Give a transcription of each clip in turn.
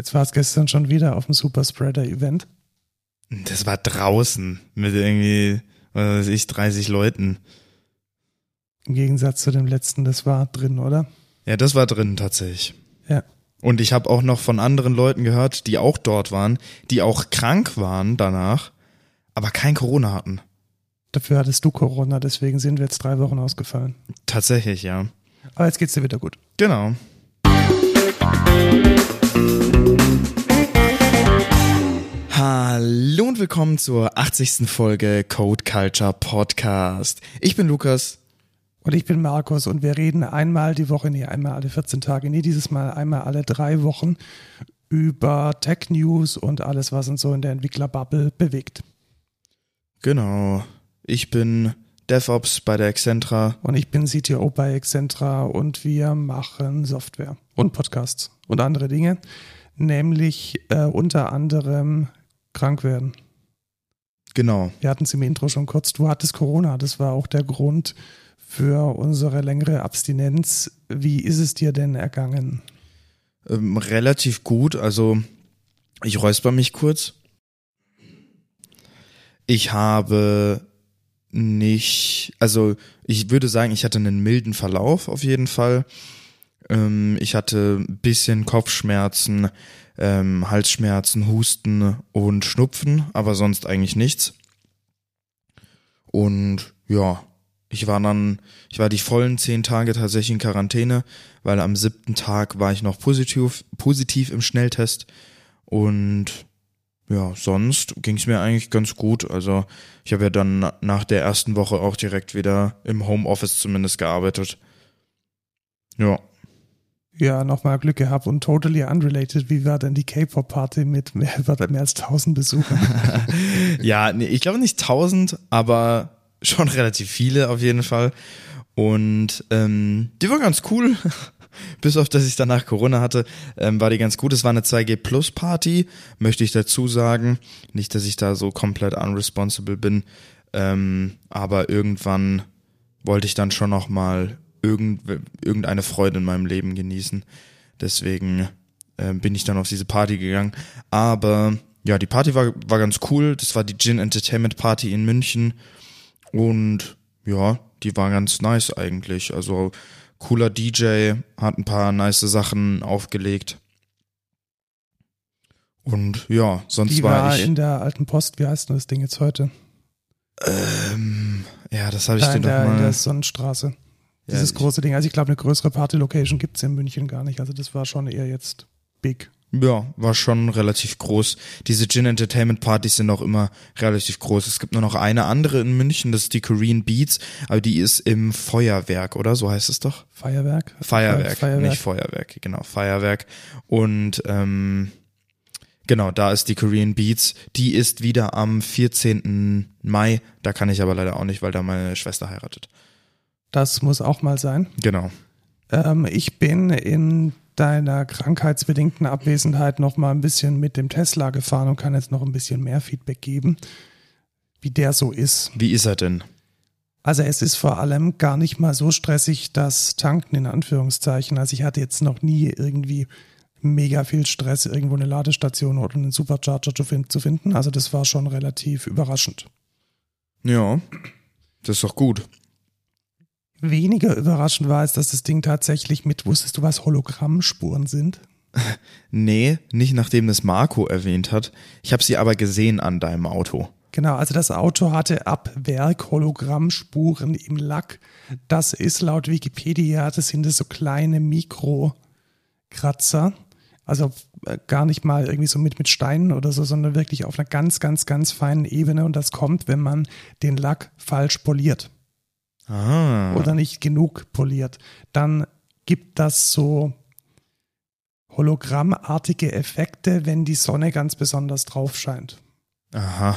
Jetzt war es gestern schon wieder auf dem Superspreader-Event. Das war draußen mit irgendwie, was weiß ich, 30 Leuten. Im Gegensatz zu dem letzten, das war drin, oder? Ja, das war drin tatsächlich. Ja. Und ich habe auch noch von anderen Leuten gehört, die auch dort waren, die auch krank waren danach, aber kein Corona hatten. Dafür hattest du Corona, deswegen sind wir jetzt 3 Wochen ausgefallen. Tatsächlich, ja. Aber jetzt geht's dir wieder gut. Genau. Hallo und willkommen zur 80. Folge Code Culture Podcast. Ich bin Lukas. Und ich bin Markus und wir reden einmal die Woche, einmal alle 14 Tage, dieses Mal einmal alle 3 Wochen über Tech-News und alles, was uns so in der Entwicklerbubble bewegt. Genau. Ich bin DevOps bei der Exzentra. Und ich bin CTO bei Exzentra und wir machen Software und Podcasts und andere Dinge, nämlich unter anderem krank werden. Genau. Wir hatten es im Intro schon kurz. Du hattest Corona, das war auch der Grund für unsere längere Abstinenz. Wie ist es dir denn ergangen? Relativ gut. Also ich räusper mich kurz. Ich habe nicht, also ich würde sagen, ich hatte einen milden Verlauf auf jeden Fall. Ich hatte ein bisschen Kopfschmerzen, Halsschmerzen, Husten und Schnupfen, aber sonst eigentlich nichts. Und ja, ich war die vollen 10 Tage tatsächlich in Quarantäne, weil am 7. Tag war ich noch positiv im Schnelltest und ja, sonst ging es mir eigentlich ganz gut. Also ich habe ja dann nach der ersten Woche auch direkt wieder im Homeoffice zumindest gearbeitet. Ja. Ja, nochmal Glück gehabt und totally unrelated. Wie war denn die K-Pop-Party mit mehr als 1000 Besuchern? Ja, nee, ich glaube nicht 1000, aber schon relativ viele auf jeden Fall. Und die war ganz cool. Bis auf, dass ich danach Corona hatte, war die ganz gut. Es war eine 2G-Plus-Party, möchte ich dazu sagen. Nicht, dass ich da so komplett unresponsible bin. Aber irgendwann wollte ich dann schon nochmal irgendeine Freude in meinem Leben genießen. Deswegen bin ich dann auf diese Party gegangen. Aber ja, die Party war ganz cool. Das war die Gin Entertainment Party in München. Und ja, die war ganz nice eigentlich. Also cooler DJ, hat ein paar nice Sachen aufgelegt. Und ja, sonst die war ich in der alten Post, wie heißt denn das Ding jetzt heute? Ja, das habe ich dir doch mal. In der Sonnenstraße. Dieses große Ding. Also ich glaube, eine größere Party-Location gibt es in München gar nicht. Also das war schon eher jetzt big. Ja, war schon relativ groß. Diese Gin-Entertainment-Partys sind auch immer relativ groß. Es gibt nur noch eine andere in München, das ist die Korean Beats, aber die ist im Feierwerk, oder? So heißt es doch? Feierwerk. Nicht Feuerwerk, genau, Feierwerk. Und genau, da ist die Korean Beats. Die ist wieder am 14. Mai. Da kann ich aber leider auch nicht, weil da meine Schwester heiratet. Das muss auch mal sein. Genau. Ich bin in deiner krankheitsbedingten Abwesenheit noch mal ein bisschen mit dem Tesla gefahren und kann jetzt noch ein bisschen mehr Feedback geben, wie der so ist. Wie ist er denn? Also es ist vor allem gar nicht mal so stressig, das Tanken in Anführungszeichen. Also ich hatte jetzt noch nie irgendwie mega viel Stress, irgendwo eine Ladestation oder einen Supercharger zu finden. Also das war schon relativ überraschend. Ja, das ist doch gut. Weniger überraschend war es, dass das Ding tatsächlich mit, wusstest du, was Hologrammspuren sind? Nee, nicht nachdem das Marco erwähnt hat. Ich habe sie aber gesehen an deinem Auto. Genau, also das Auto hatte ab Werk Hologrammspuren im Lack. Das ist laut Wikipedia, das sind so kleine Mikrokratzer. Also gar nicht mal irgendwie so mit Steinen oder so, sondern wirklich auf einer ganz, ganz, ganz feinen Ebene. Und das kommt, wenn man den Lack falsch poliert. Ah. Oder nicht genug poliert, dann gibt das so hologrammartige Effekte, wenn die Sonne ganz besonders drauf scheint. Aha.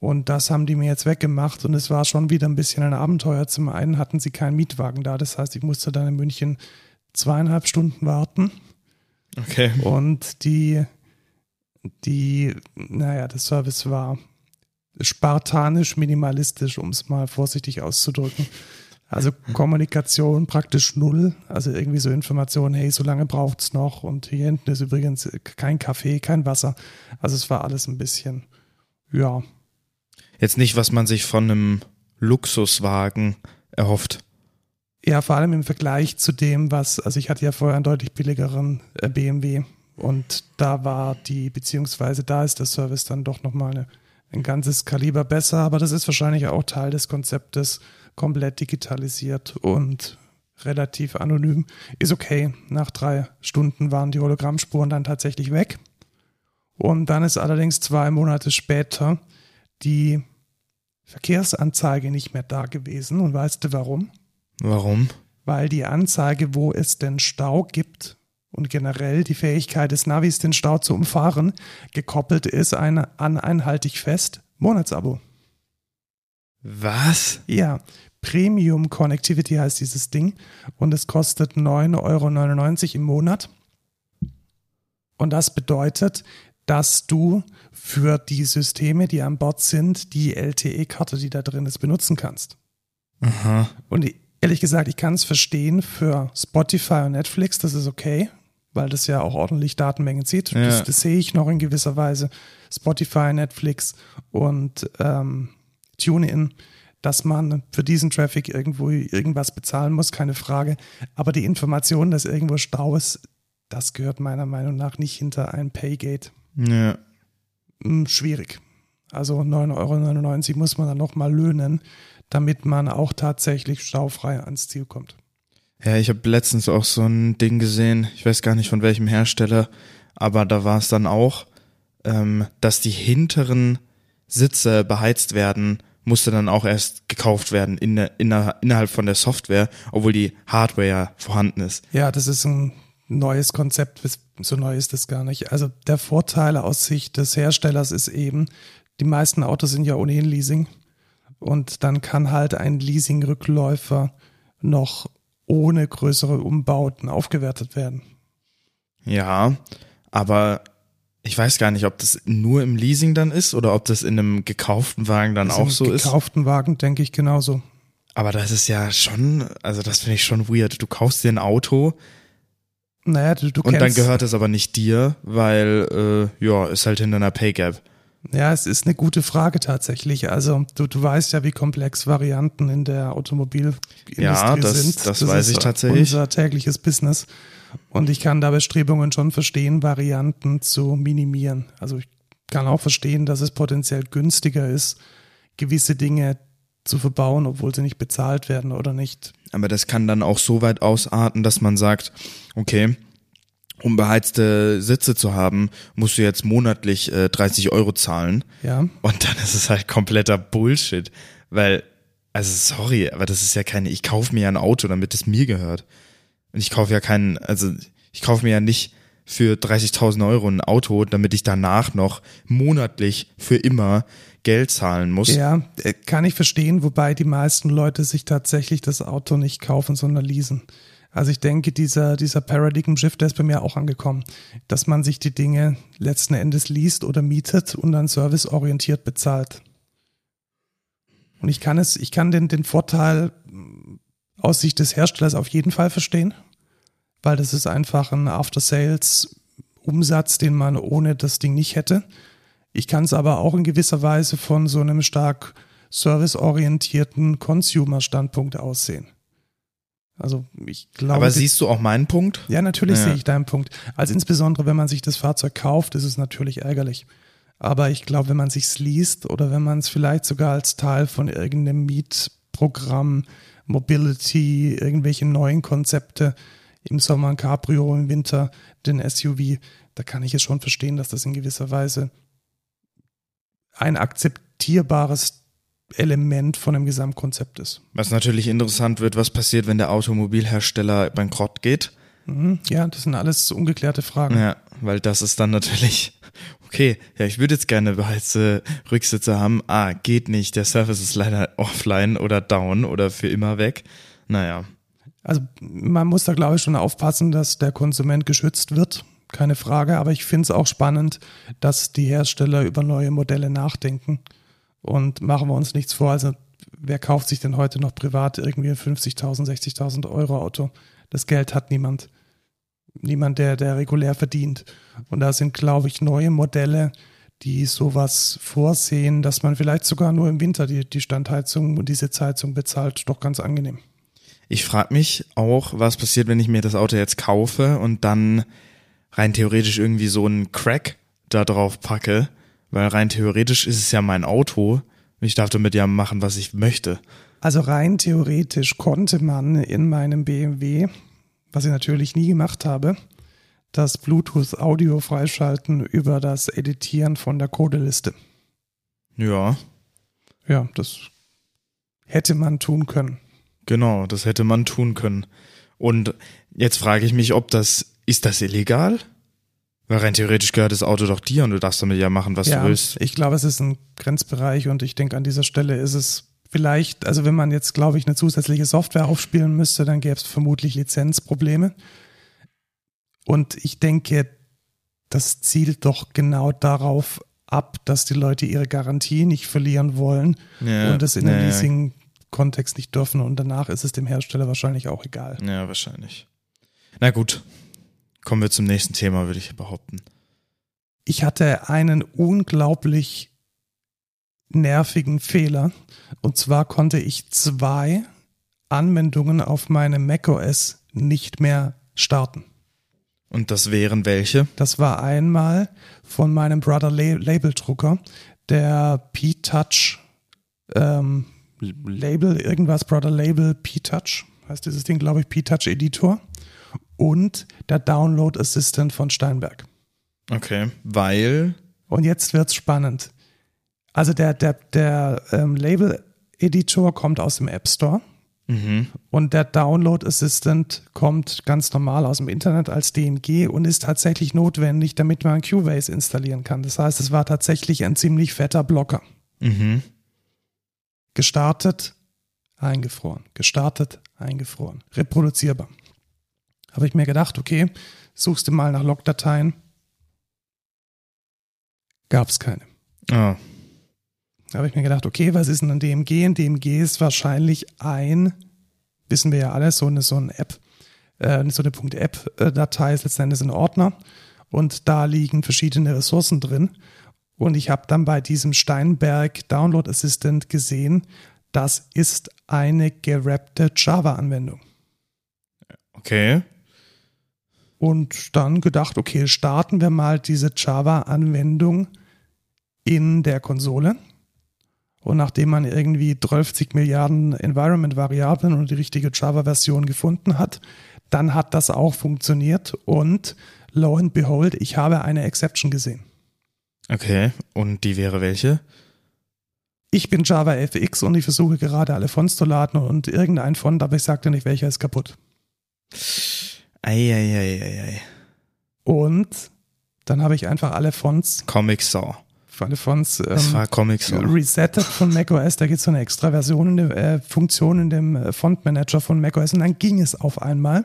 Und das haben die mir jetzt weggemacht und es war schon wieder ein bisschen ein Abenteuer. Zum einen hatten sie keinen Mietwagen da, das heißt, ich musste dann in München 2,5 Stunden warten. Okay. Und der Service war spartanisch, minimalistisch, um es mal vorsichtig auszudrücken. Also Kommunikation praktisch null. Also irgendwie so Informationen, hey, so lange braucht es noch. Und hier hinten ist übrigens kein Kaffee, kein Wasser. Also es war alles ein bisschen, ja. Jetzt nicht, was man sich von einem Luxuswagen erhofft. Ja, vor allem im Vergleich zu dem, was, also ich hatte ja vorher einen deutlich billigeren BMW. Und da war da ist der Service dann doch nochmal ein ganzes Kaliber besser. Aber das ist wahrscheinlich auch Teil des Konzeptes, komplett digitalisiert und relativ anonym. Ist okay, nach 3 Stunden waren die Hologrammspuren dann tatsächlich weg. Und dann ist allerdings 2 Monate später die Verkehrsanzeige nicht mehr da gewesen. Und weißt du warum? Warum? Weil die Anzeige, wo es denn Stau gibt, und generell die Fähigkeit des Navis, den Stau zu umfahren, gekoppelt ist an ein Haltig-Fest-Monatsabo. Was? Ja, Premium Connectivity heißt dieses Ding und es kostet 9,99 € im Monat. Und das bedeutet, dass du für die Systeme, die an Bord sind, die LTE-Karte, die da drin ist, benutzen kannst. Aha. Und ehrlich gesagt, ich kann es verstehen für Spotify und Netflix, das ist okay, weil das ja auch ordentlich Datenmengen zieht. Ja. Das sehe ich noch in gewisser Weise. Spotify, Netflix und TuneIn, dass man für diesen Traffic irgendwo irgendwas bezahlen muss, keine Frage. Aber die Information, dass irgendwo Stau ist, das gehört meiner Meinung nach nicht hinter ein Paygate. Ja. Schwierig. Also 9,99 € muss man dann nochmal löhnen, damit man auch tatsächlich staufrei ans Ziel kommt. Ja, ich habe letztens auch so ein Ding gesehen, ich weiß gar nicht von welchem Hersteller, aber da war es dann auch, dass die hinteren Sitze beheizt werden, musste dann auch erst gekauft werden innerhalb von der Software, obwohl die Hardware ja vorhanden ist. Ja, das ist ein neues Konzept, so neu ist das gar nicht. Also der Vorteil aus Sicht des Herstellers ist eben, die meisten Autos sind ja ohnehin Leasing und dann kann halt ein Leasing-Rückläufer noch ohne größere Umbauten aufgewertet werden. Ja, aber ich weiß gar nicht, ob das nur im Leasing dann ist oder ob das in einem gekauften Wagen dann auch so ist. Im gekauften Wagen denke ich genauso. Aber das ist ja schon, also das finde ich schon weird. Du kaufst dir ein Auto, naja, du und dann gehört es aber nicht dir, weil ist halt hinter einer Pay-Gap. Ja, es ist eine gute Frage tatsächlich. Also du weißt ja, wie komplex Varianten in der Automobilindustrie sind. Das weiß ich tatsächlich. Das ist unser tägliches Business. Und ich kann da Bestrebungen schon verstehen, Varianten zu minimieren. Also ich kann auch verstehen, dass es potenziell günstiger ist, gewisse Dinge zu verbauen, obwohl sie nicht bezahlt werden oder nicht. Aber das kann dann auch so weit ausarten, dass man sagt, okay, um beheizte Sitze zu haben, musst du jetzt monatlich 30 € zahlen. Ja. Und dann ist es halt kompletter Bullshit. Weil, also sorry, aber das ist ja ich kaufe mir ja ein Auto, damit es mir gehört. Und ich kaufe ja ich kaufe mir ja nicht für 30.000 € ein Auto, damit ich danach noch monatlich für immer Geld zahlen muss. Ja, kann ich verstehen, wobei die meisten Leute sich tatsächlich das Auto nicht kaufen, sondern leasen. Also ich denke, dieser Paradigm-Shift, der ist bei mir auch angekommen, dass man sich die Dinge letzten Endes least oder mietet und dann serviceorientiert bezahlt. Und ich kann den Vorteil aus Sicht des Herstellers auf jeden Fall verstehen, weil das ist einfach ein After-Sales-Umsatz, den man ohne das Ding nicht hätte. Ich kann es aber auch in gewisser Weise von so einem stark serviceorientierten Consumer-Standpunkt aussehen. Also ich glaube. Aber siehst du auch meinen Punkt? Ja, natürlich sehe ich deinen Punkt. Also insbesondere, wenn man sich das Fahrzeug kauft, ist es natürlich ärgerlich. Aber ich glaube, wenn man es sich least oder wenn man es vielleicht sogar als Teil von irgendeinem Mietprogramm, Mobility, irgendwelche neuen Konzepte, im Sommer ein Cabrio, im Winter den SUV, da kann ich es schon verstehen, dass das in gewisser Weise ein akzeptierbares Element von einem Gesamtkonzept ist. Was natürlich interessant wird, was passiert, wenn der Automobilhersteller bankrott geht. Ja, das sind alles ungeklärte Fragen. Ja, weil das ist dann natürlich, okay, ja, ich würde jetzt gerne beheizte Rücksitze haben. Geht nicht, der Service ist leider offline oder down oder für immer weg. Naja. Also man muss da, glaube ich, schon aufpassen, dass der Konsument geschützt wird. Keine Frage, aber ich finde es auch spannend, dass die Hersteller über neue Modelle nachdenken. Und machen wir uns nichts vor, also wer kauft sich denn heute noch privat irgendwie 50.000, 60.000 Euro Auto? Das Geld hat niemand. Niemand, der regulär verdient. Und da sind, glaube ich, neue Modelle, die sowas vorsehen, dass man vielleicht sogar nur im Winter die Standheizung und die Sitzheizung bezahlt, doch ganz angenehm. Ich frage mich auch, was passiert, wenn ich mir das Auto jetzt kaufe und dann rein theoretisch irgendwie so einen Crack da drauf packe, weil rein theoretisch ist es ja mein Auto. Ich darf damit ja machen, was ich möchte. Also rein theoretisch konnte man in meinem BMW, was ich natürlich nie gemacht habe, das Bluetooth-Audio freischalten über das Editieren von der Codeliste. Ja. Ja, das hätte man tun können. Genau, das hätte man tun können. Und jetzt frage ich mich, ist das illegal? Weil rein theoretisch gehört das Auto doch dir und du darfst damit ja machen, was du willst. Ich glaube, es ist ein Grenzbereich und ich denke, an dieser Stelle ist es vielleicht, also wenn man jetzt, glaube ich, eine zusätzliche Software aufspielen müsste, dann gäbe es vermutlich Lizenzprobleme. Und ich denke, das zielt doch genau darauf ab, dass die Leute ihre Garantie nicht verlieren wollen und das in einem Leasing-Kontext nicht dürfen. Und danach ist es dem Hersteller wahrscheinlich auch egal. Ja, wahrscheinlich. Na gut, kommen wir zum nächsten Thema, würde ich behaupten. Ich hatte einen unglaublich nervigen Fehler. Und zwar konnte ich 2 Anwendungen auf meinem macOS nicht mehr starten. Und das wären welche? Das war einmal von meinem Brother Labeldrucker, der P-Touch, P-Touch heißt dieses Ding, glaube ich, P-Touch-Editor und der Download Assistant von Steinberg. Okay, weil? Und jetzt wird's spannend. Also der Label-Editor kommt aus dem App Store. Mhm. Und der Download Assistant kommt ganz normal aus dem Internet als DMG und ist tatsächlich notwendig, damit man Cubase installieren kann. Das heißt, es war tatsächlich ein ziemlich fetter Blocker. Mhm. Gestartet, eingefroren. Gestartet, eingefroren. Reproduzierbar. Habe ich mir gedacht, okay, suchst du mal nach Logdateien. Gab es keine. Ah. Oh. Da habe ich mir gedacht, okay, was ist denn ein DMG? Ein DMG ist wahrscheinlich wissen wir ja alle, so eine .app-Datei ist letzten Endes ein Ordner und da liegen verschiedene Ressourcen drin. Und ich habe dann bei diesem Steinberg Download Assistant gesehen, das ist eine gerappte Java-Anwendung. Okay. Und dann gedacht, okay, starten wir mal diese Java-Anwendung in der Konsole. Und nachdem man irgendwie 30 Milliarden Environment-Variablen und die richtige Java-Version gefunden hat, dann hat das auch funktioniert. Und lo and behold, ich habe eine Exception gesehen. Okay, und die wäre welche? Ich bin JavaFX und ich versuche gerade alle Fonts zu laden und irgendein Font, aber ich sagte nicht, welcher ist kaputt. Eieieiei. Und dann habe ich einfach alle Fonts... Comic Sans. Das war Comic Sans. Resettet von macOS, da gibt es so eine extra Funktion in dem Fontmanager von macOS und dann ging es auf einmal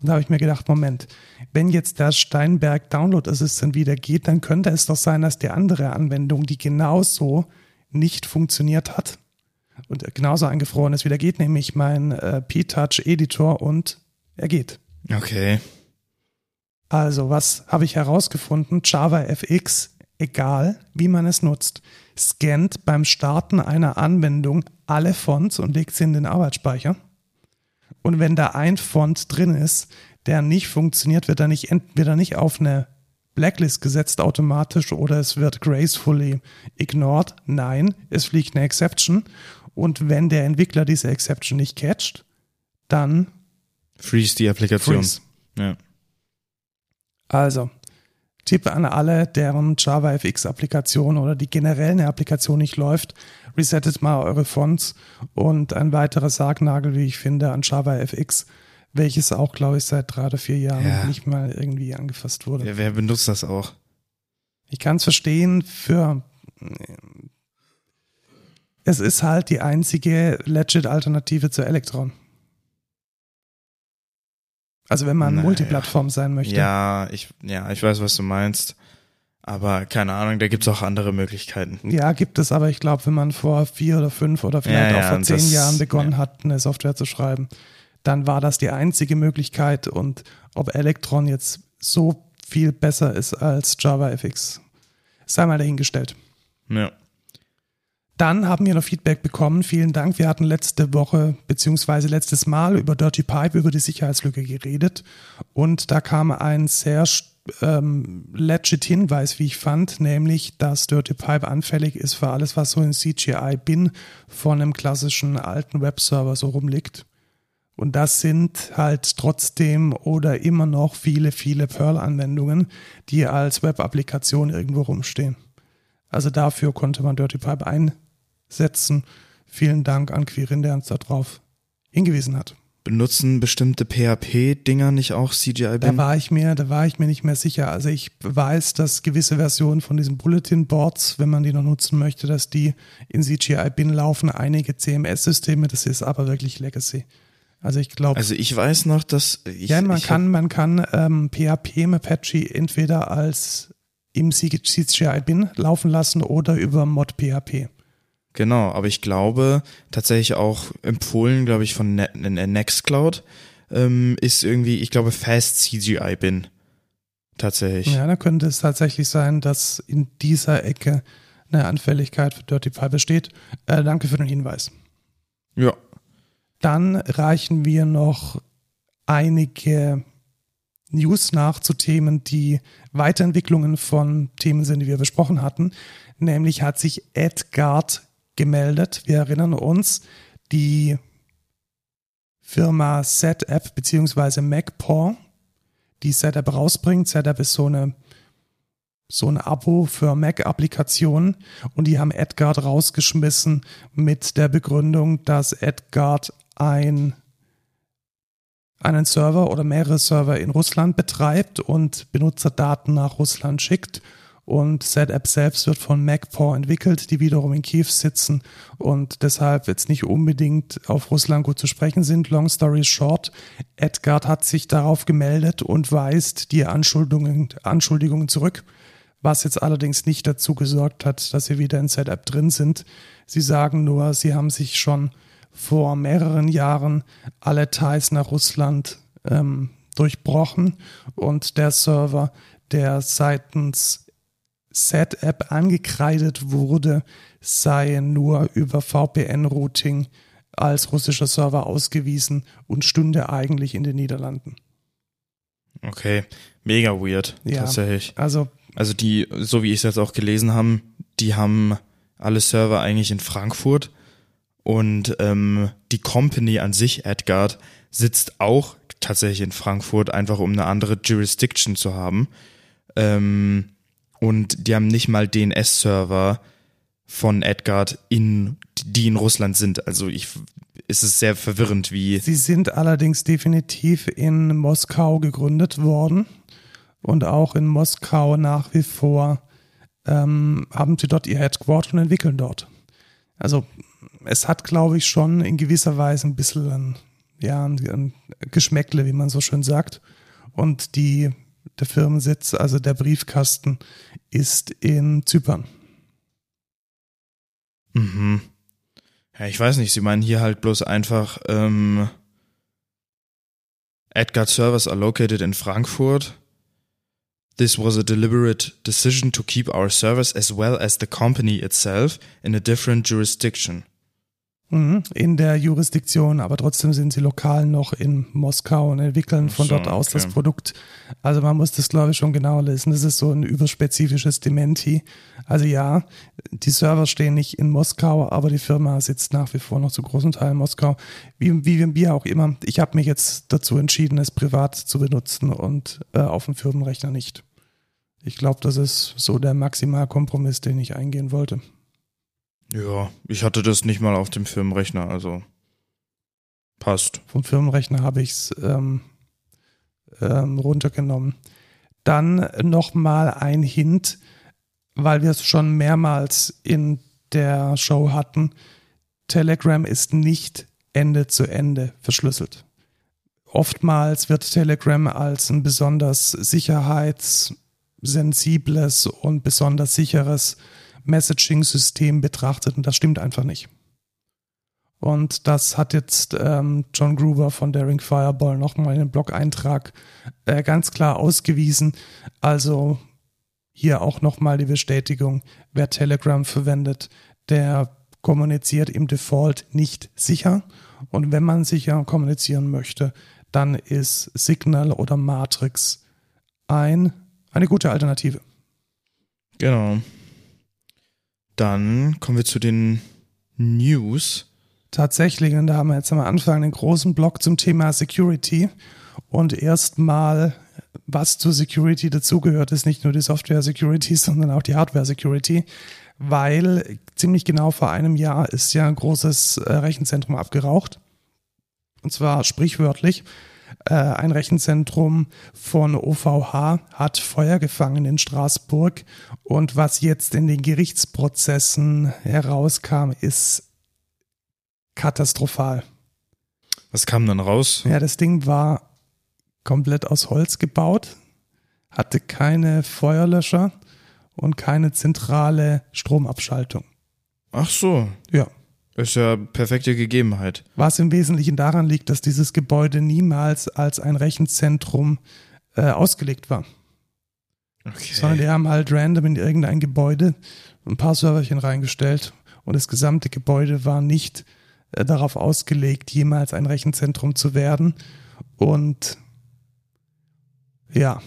und da habe ich mir gedacht, Moment, wenn jetzt der Steinberg Download Assistant wieder geht, dann könnte es doch sein, dass die andere Anwendung, die genauso nicht funktioniert hat und genauso eingefroren ist, wieder geht, nämlich mein P-Touch Editor und er geht. Okay. Also, was habe ich herausgefunden? JavaFX, egal wie man es nutzt, scannt beim Starten einer Anwendung alle Fonts und legt sie in den Arbeitsspeicher. Und wenn da ein Font drin ist, der nicht funktioniert, wird er nicht entweder nicht auf eine Blacklist gesetzt automatisch oder es wird gracefully ignored. Nein, es fliegt eine Exception. Und wenn der Entwickler diese Exception nicht catcht, dann freeze die Applikation. Ja. Also, Tipp an alle, deren JavaFX-Applikation oder die generell eine Applikation nicht läuft, resettet mal eure Fonts. Und ein weiterer Sargnagel, wie ich finde, an JavaFX, welches auch, glaube ich, seit 3 oder 4 Jahren nicht mal irgendwie angefasst wurde. Ja, wer benutzt das auch? Ich kann es verstehen, es ist halt die einzige legit Alternative zu Electron. Also wenn man Multiplattform sein möchte. Ja, ich weiß, was du meinst. Aber keine Ahnung, da gibt es auch andere Möglichkeiten. Ja, gibt es, aber ich glaube, wenn man vor 4 oder 5 oder vielleicht auch vor 10 Jahren begonnen hat, eine Software zu schreiben, dann war das die einzige Möglichkeit. Und ob Electron jetzt so viel besser ist als JavaFX, sei mal dahingestellt. Ja. Dann haben wir noch Feedback bekommen. Vielen Dank. Wir hatten letzte Woche bzw. letztes Mal über Dirty Pipe, über die Sicherheitslücke geredet. Und da kam ein sehr legit Hinweis, wie ich fand, nämlich, dass Dirty Pipe anfällig ist für alles, was so in CGI-Bin von einem klassischen alten Webserver so rumliegt. Und das sind halt trotzdem oder immer noch viele, viele Perl-Anwendungen, die als Web-Applikation irgendwo rumstehen. Also dafür konnte man Dirty Pipe einsetzen. Vielen Dank an Quirin, der uns darauf hingewiesen hat. Benutzen bestimmte PHP-Dinger nicht auch CGI-Bin? Da war ich mir nicht mehr sicher. Also ich weiß, dass gewisse Versionen von diesen Bulletin-Boards, wenn man die noch nutzen möchte, dass die in CGI-Bin laufen. Einige CMS-Systeme, das ist aber wirklich Legacy. Also ich glaube... Also ich weiß noch, dass... Man kann PHP im Apache entweder als im CGI-Bin laufen lassen oder über Mod PHP. Genau, aber ich glaube, tatsächlich auch empfohlen, glaube ich, von Nextcloud, ist irgendwie, ich glaube, Fast CGI-Bin tatsächlich. Ja, da könnte es tatsächlich sein, dass in dieser Ecke eine Anfälligkeit für Dirty Pipe besteht. Danke für den Hinweis. Ja. Dann reichen wir noch einige News nach zu Themen, die Weiterentwicklungen von Themen sind, die wir besprochen hatten. Nämlich hat sich Edgard gemeldet. Wir erinnern uns, die Firma ZApp bzw. MacPaw, die ZApp rausbringt. ZApp ist so ein Abo für Mac-Applikationen und die haben Edgard rausgeschmissen mit der Begründung, dass Edgard einen Server oder mehrere Server in Russland betreibt und Benutzerdaten nach Russland schickt. Und ZApp selbst wird von MacPaw entwickelt, die wiederum in Kiew sitzen und deshalb jetzt nicht unbedingt auf Russland gut zu sprechen sind. Long story short, Edgard hat sich darauf gemeldet und weist die Anschuldigungen zurück, was jetzt allerdings nicht dazu gesorgt hat, dass sie wieder in ZApp drin sind. Sie sagen nur, sie haben sich schon vor mehreren Jahren alle Ties nach Russland durchbrochen und der Server, der seitens ZApp angekreidet wurde, sei nur über VPN-Routing als russischer Server ausgewiesen und stünde eigentlich in den Niederlanden. Okay, mega weird, ja, tatsächlich. Also die, so wie ich es jetzt auch gelesen habe, die haben alle Server eigentlich in Frankfurt. Und die Company an sich, Edgard, sitzt auch tatsächlich in Frankfurt, einfach um eine andere Jurisdiction zu haben. Und die haben nicht mal DNS-Server von Edgard, die in Russland sind. Also es ist sehr verwirrend, wie... Sie sind allerdings definitiv in Moskau gegründet worden. Und auch in Moskau nach wie vor haben sie dort ihr Headquarter und entwickeln dort. Also... Es hat, glaube ich, schon in gewisser Weise ein bisschen ein Geschmäckle, wie man so schön sagt. Und der Firmensitz, also der Briefkasten, ist in Zypern. Mhm. Ja, ich weiß nicht, sie meinen hier halt bloß einfach Edgard Servers are located in Frankfurt. This was a deliberate decision to keep our servers as well as the company itself in a different jurisdiction. In der Jurisdiktion, aber trotzdem sind sie lokal noch in Moskau und entwickeln von dort aus das Produkt. Also man muss das, glaube ich, schon genauer lesen. Das ist so ein überspezifisches Dementi. Also ja, die Server stehen nicht in Moskau, aber die Firma sitzt nach wie vor noch zu großen Teilen in Moskau. Wie auch immer. Ich habe mich jetzt dazu entschieden, es privat zu benutzen und auf dem Firmenrechner nicht. Ich glaube, das ist so der Maximalkompromiss, den ich eingehen wollte. Ja, ich hatte das nicht mal auf dem Firmenrechner, also passt. Vom Firmenrechner habe ich es runtergenommen. Dann nochmal ein Hint, weil wir es schon mehrmals in der Show hatten. Telegram ist nicht Ende zu Ende verschlüsselt. Oftmals wird Telegram als ein besonders sensibles und besonders sicheres Messaging-System betrachtet und das stimmt einfach nicht. Und das hat jetzt John Gruber von Daring Fireball nochmal in einem Blog-Eintrag ganz klar ausgewiesen. Also hier auch nochmal die Bestätigung, wer Telegram verwendet, der kommuniziert im Default nicht sicher. Und wenn man sicher kommunizieren möchte, dann ist Signal oder Matrix eine gute Alternative. Genau. Dann kommen wir zu den News. Tatsächlich, und da haben wir jetzt am Anfang einen großen Block zum Thema Security. Und erstmal, was zur Security dazugehört, ist nicht nur die Software-Security, sondern auch die Hardware-Security. Weil ziemlich genau vor einem Jahr ist ja ein großes Rechenzentrum abgeraucht. Und zwar sprichwörtlich. Ein Rechenzentrum von OVH hat Feuer gefangen in Straßburg. Und was jetzt in den Gerichtsprozessen herauskam, ist katastrophal. Was kam dann raus? Ja, das Ding war komplett aus Holz gebaut, hatte keine Feuerlöscher und keine zentrale Stromabschaltung. Ach so. Ja. Ist ja perfekte Gegebenheit. Was im Wesentlichen daran liegt, dass dieses Gebäude niemals als ein Rechenzentrum ausgelegt war. Okay. Sondern die haben halt random in irgendein Gebäude ein paar Serverchen reingestellt und das gesamte Gebäude war nicht darauf ausgelegt, jemals ein Rechenzentrum zu werden. Und ja,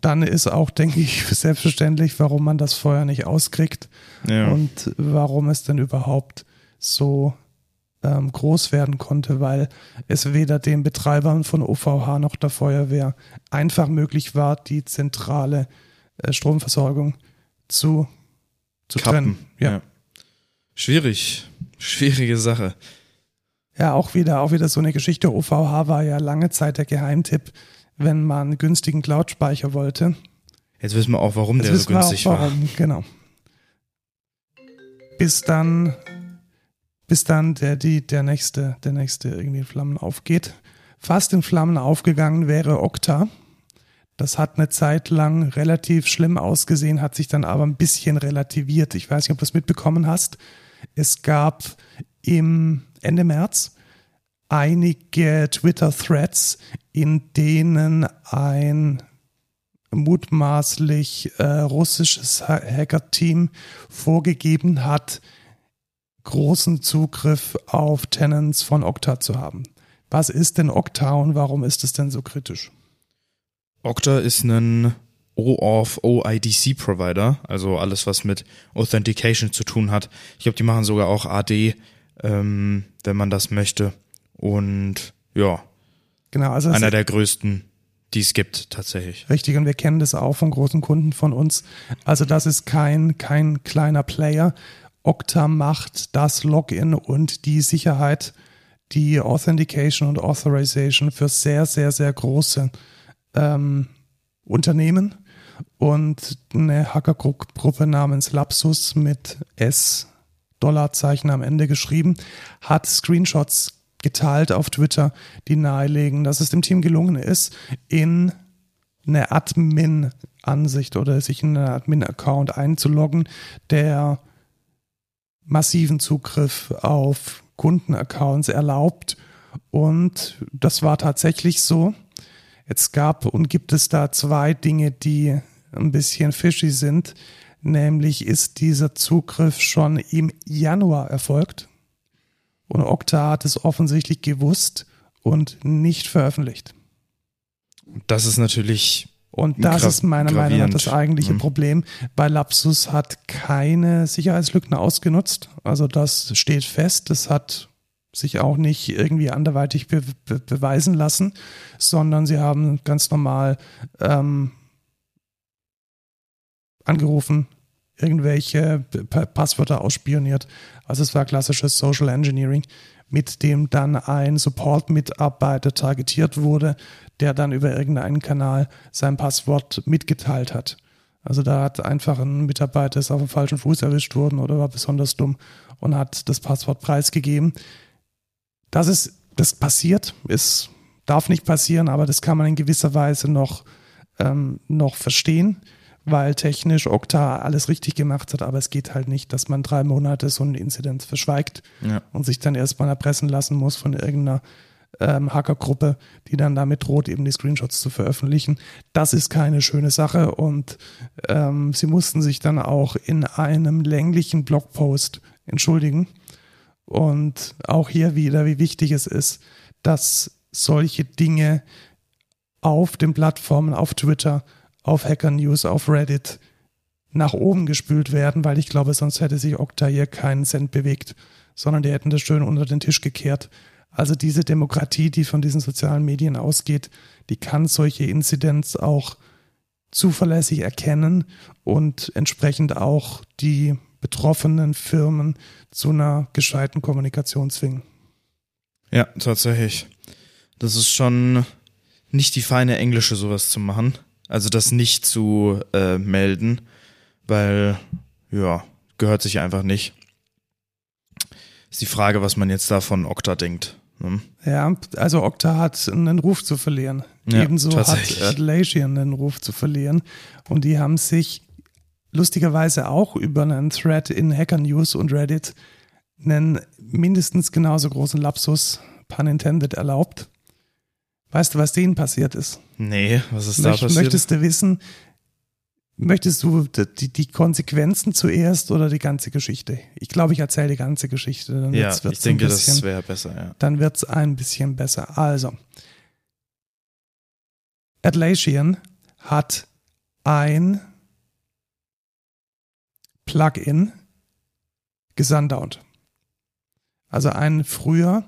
dann ist auch, denke ich, selbstverständlich, warum man das Feuer nicht auskriegt und warum es denn überhaupt so groß werden konnte, weil es weder den Betreibern von OVH noch der Feuerwehr einfach möglich war, die zentrale Stromversorgung zu trennen. Ja. Schwierige Sache. Ja, auch wieder so eine Geschichte. OVH war ja lange Zeit der Geheimtipp, wenn man günstigen Cloud-Speicher wollte. Jetzt wissen wir auch, warum der so günstig war. Genau. Bis dann der nächste irgendwie in Flammen aufgeht. Fast in Flammen aufgegangen wäre Okta. Das hat eine Zeit lang relativ schlimm ausgesehen, hat sich dann aber ein bisschen relativiert. Ich weiß nicht, ob du es mitbekommen hast. Es gab Ende März einige Twitter-Threads, in denen ein mutmaßlich russisches Hacker-Team vorgegeben hat, großen Zugriff auf Tenants von Okta zu haben. Was ist denn Okta und warum ist es denn so kritisch? Okta ist ein OAuth OIDC Provider, also alles, was mit Authentication zu tun hat. Ich glaube, die machen sogar auch AD, wenn man das möchte. Und ja, genau, also einer der größten, die es gibt tatsächlich. Richtig, und wir kennen das auch von großen Kunden von uns. Also das ist kein kleiner Player. Okta macht das Login und die Sicherheit, die Authentication und Authorization für sehr, sehr, sehr große Unternehmen. Und eine Hackergruppe namens Lapsus mit $! Am Ende geschrieben, hat Screenshots geteilt auf Twitter, die nahelegen, dass es dem Team gelungen ist, in eine Admin-Ansicht oder sich in einen Admin-Account einzuloggen, der massiven Zugriff auf Kundenaccounts erlaubt. Und das war tatsächlich so. Jetzt gab und gibt es da zwei Dinge, die ein bisschen fishy sind. Nämlich ist dieser Zugriff schon im Januar erfolgt und Okta hat es offensichtlich gewusst und nicht veröffentlicht. Das ist natürlich ist meiner Meinung nach das eigentliche Problem, weil Lapsus hat keine Sicherheitslücken ausgenutzt. Also das steht fest, das hat sich auch nicht irgendwie anderweitig beweisen lassen, sondern sie haben ganz normal angerufen, irgendwelche Passwörter ausspioniert. Also es war klassisches Social Engineering, mit dem dann ein Support-Mitarbeiter targetiert wurde, der dann über irgendeinen Kanal sein Passwort mitgeteilt hat. Also da hat einfach ein Mitarbeiter ist auf dem falschen Fuß erwischt worden oder war besonders dumm und hat das Passwort preisgegeben. Das passiert, darf nicht passieren, aber das kann man in gewisser Weise noch noch verstehen, weil technisch Okta alles richtig gemacht hat, aber es geht halt nicht, dass man 3 Monate so eine Inzidenz verschweigt und sich dann erstmal erpressen lassen muss von irgendeiner Hackergruppe, die dann damit droht, eben die Screenshots zu veröffentlichen. Das ist keine schöne Sache und sie mussten sich dann auch in einem länglichen Blogpost entschuldigen und auch hier wieder, wie wichtig es ist, dass solche Dinge auf den Plattformen, auf Twitter, auf Hacker News, auf Reddit nach oben gespült werden, weil ich glaube, sonst hätte sich Okta hier keinen Cent bewegt, sondern die hätten das schön unter den Tisch gekehrt. Also diese Demokratie, die von diesen sozialen Medien ausgeht, die kann solche Inzidenz auch zuverlässig erkennen und entsprechend auch die betroffenen Firmen zu einer gescheiten Kommunikation zwingen. Ja, tatsächlich. Das ist schon nicht die feine Englische, sowas zu machen. Also das nicht zu melden, weil, ja, gehört sich einfach nicht. Ist die Frage, was man jetzt da von Okta denkt. Hm? Ja, also Okta hat einen Ruf zu verlieren. Ja, ebenso hat Atlassian einen Ruf zu verlieren. Und die haben sich lustigerweise auch über einen Thread in Hacker News und Reddit einen mindestens genauso großen Lapsus, pun intended, erlaubt. Weißt du, was denen passiert ist? Nee, was ist da passiert? Möchtest du wissen, die Konsequenzen zuerst oder die ganze Geschichte? Ich glaube, ich erzähle die ganze Geschichte. Dann ich denke, das wäre besser. Ja. Dann wird es ein bisschen besser. Also, Atlassian hat ein Plugin gesundownt. Also ein früher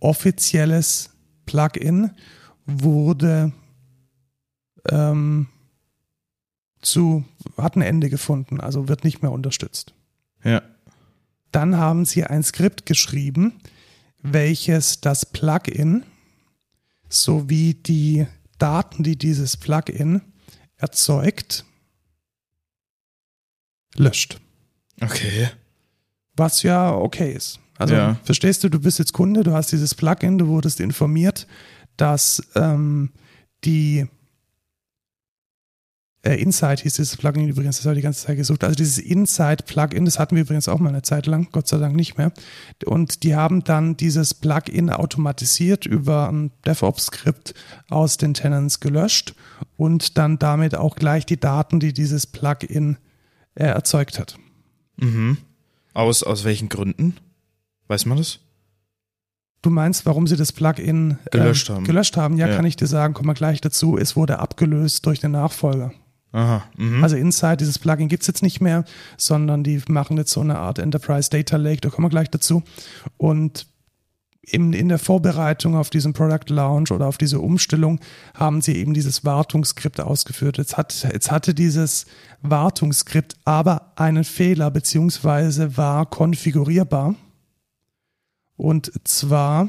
offizielles Plugin wurde hat ein Ende gefunden, also wird nicht mehr unterstützt. Ja. Dann haben sie ein Skript geschrieben, welches das Plugin sowie die Daten, die dieses Plugin erzeugt, löscht. Okay. Was ja okay ist. Also verstehst du, du bist jetzt Kunde, du hast dieses Plugin, du wurdest informiert, dass Insight hieß dieses Plugin übrigens, das habe ich die ganze Zeit gesucht, also dieses Insight-Plugin, das hatten wir übrigens auch mal eine Zeit lang, Gott sei Dank nicht mehr, und die haben dann dieses Plugin automatisiert über ein DevOps-Skript aus den Tenants gelöscht und dann damit auch gleich die Daten, die dieses Plugin erzeugt hat. Mhm. Aus welchen Gründen? Weiß man das? Du meinst, warum sie das Plugin gelöscht haben? Ja, kann ich dir sagen, kommen wir gleich dazu. Es wurde abgelöst durch den Nachfolger. Aha. Mhm. Also Insight, dieses Plugin gibt es jetzt nicht mehr, sondern die machen jetzt so eine Art Enterprise Data Lake, da kommen wir gleich dazu. Und in der Vorbereitung auf diesen Product Launch oder auf diese Umstellung haben sie eben dieses Wartungsskript ausgeführt. Jetzt hatte dieses Wartungsskript aber einen Fehler, beziehungsweise war konfigurierbar. Und zwar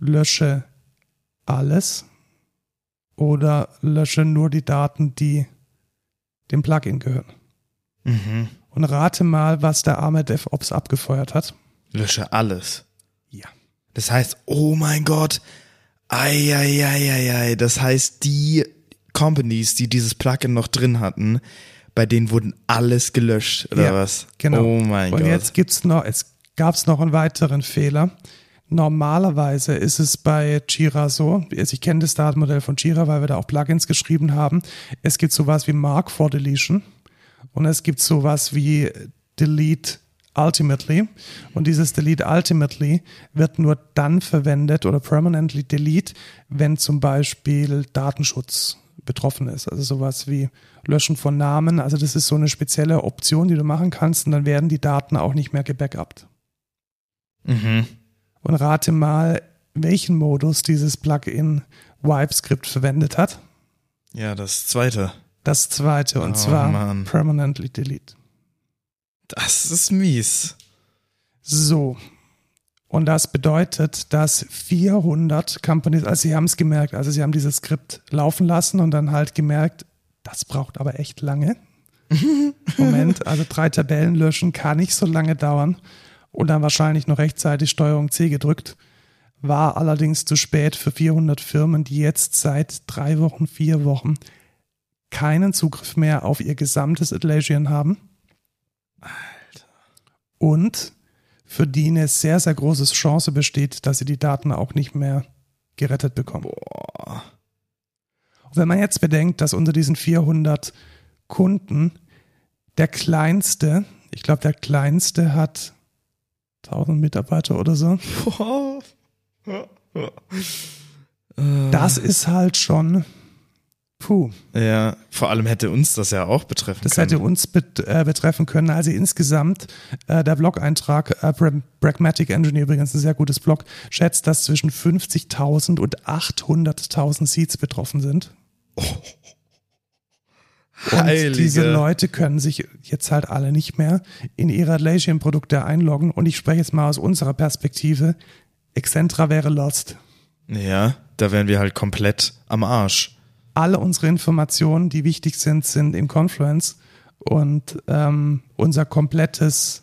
lösche alles oder lösche nur die Daten, die dem Plugin gehören. Mhm. Und rate mal, was der arme DevOps abgefeuert hat. Lösche alles. Ja. Das heißt, oh mein Gott, das heißt, die Companies, die dieses Plugin noch drin hatten, bei denen wurden alles gelöscht, oder was? Genau. Oh mein Gott. Und jetzt gab es noch einen weiteren Fehler. Normalerweise ist es bei Jira so, also ich kenne das Startmodell von Jira, weil wir da auch Plugins geschrieben haben. Es gibt sowas wie Mark for Deletion und es gibt sowas wie Delete Ultimately. Und dieses Delete Ultimately wird nur dann verwendet oder permanently delete, wenn zum Beispiel Datenschutz betroffen ist. Also sowas wie Löschen von Namen. Also das ist so eine spezielle Option, die du machen kannst, und dann werden die Daten auch nicht mehr gebackupt. Mhm. Und rate mal, welchen Modus dieses Plugin Wipe-Script verwendet hat. Ja, das zweite und zwar Mann. Permanently Delete. Das ist mies. So. Und das bedeutet, dass 400 Companies, also sie haben es gemerkt, also sie haben dieses Skript laufen lassen und dann halt gemerkt, das braucht aber echt lange. Moment, also 3 Tabellen löschen kann nicht so lange dauern. Und dann wahrscheinlich noch rechtzeitig Steuerung C gedrückt. war allerdings zu spät für 400 Firmen, die jetzt seit 3 Wochen, 4 Wochen keinen Zugriff mehr auf ihr gesamtes Atlassian haben. Alter. Und für die eine sehr, sehr große Chance besteht, dass sie die Daten auch nicht mehr gerettet bekommen. Boah. Und wenn man jetzt bedenkt, dass unter diesen 400 Kunden der kleinste hat 1000 Mitarbeiter oder so. Das ist halt schon puh. Ja, vor allem hätte uns das ja auch betreffen können. Das hätte uns betreffen können. Also insgesamt, der Blog-Eintrag, Pragmatic Engineer, übrigens ein sehr gutes Blog, schätzt, dass zwischen 50.000 und 800.000 Seats betroffen sind. Oh. Und diese Leute können sich jetzt halt alle nicht mehr in ihre Atlassian-Produkte einloggen. Und ich spreche jetzt mal aus unserer Perspektive. Exzentra wäre lost. Ja, da wären wir halt komplett am Arsch. Alle unsere Informationen, die wichtig sind, sind in Confluence. Und unser komplettes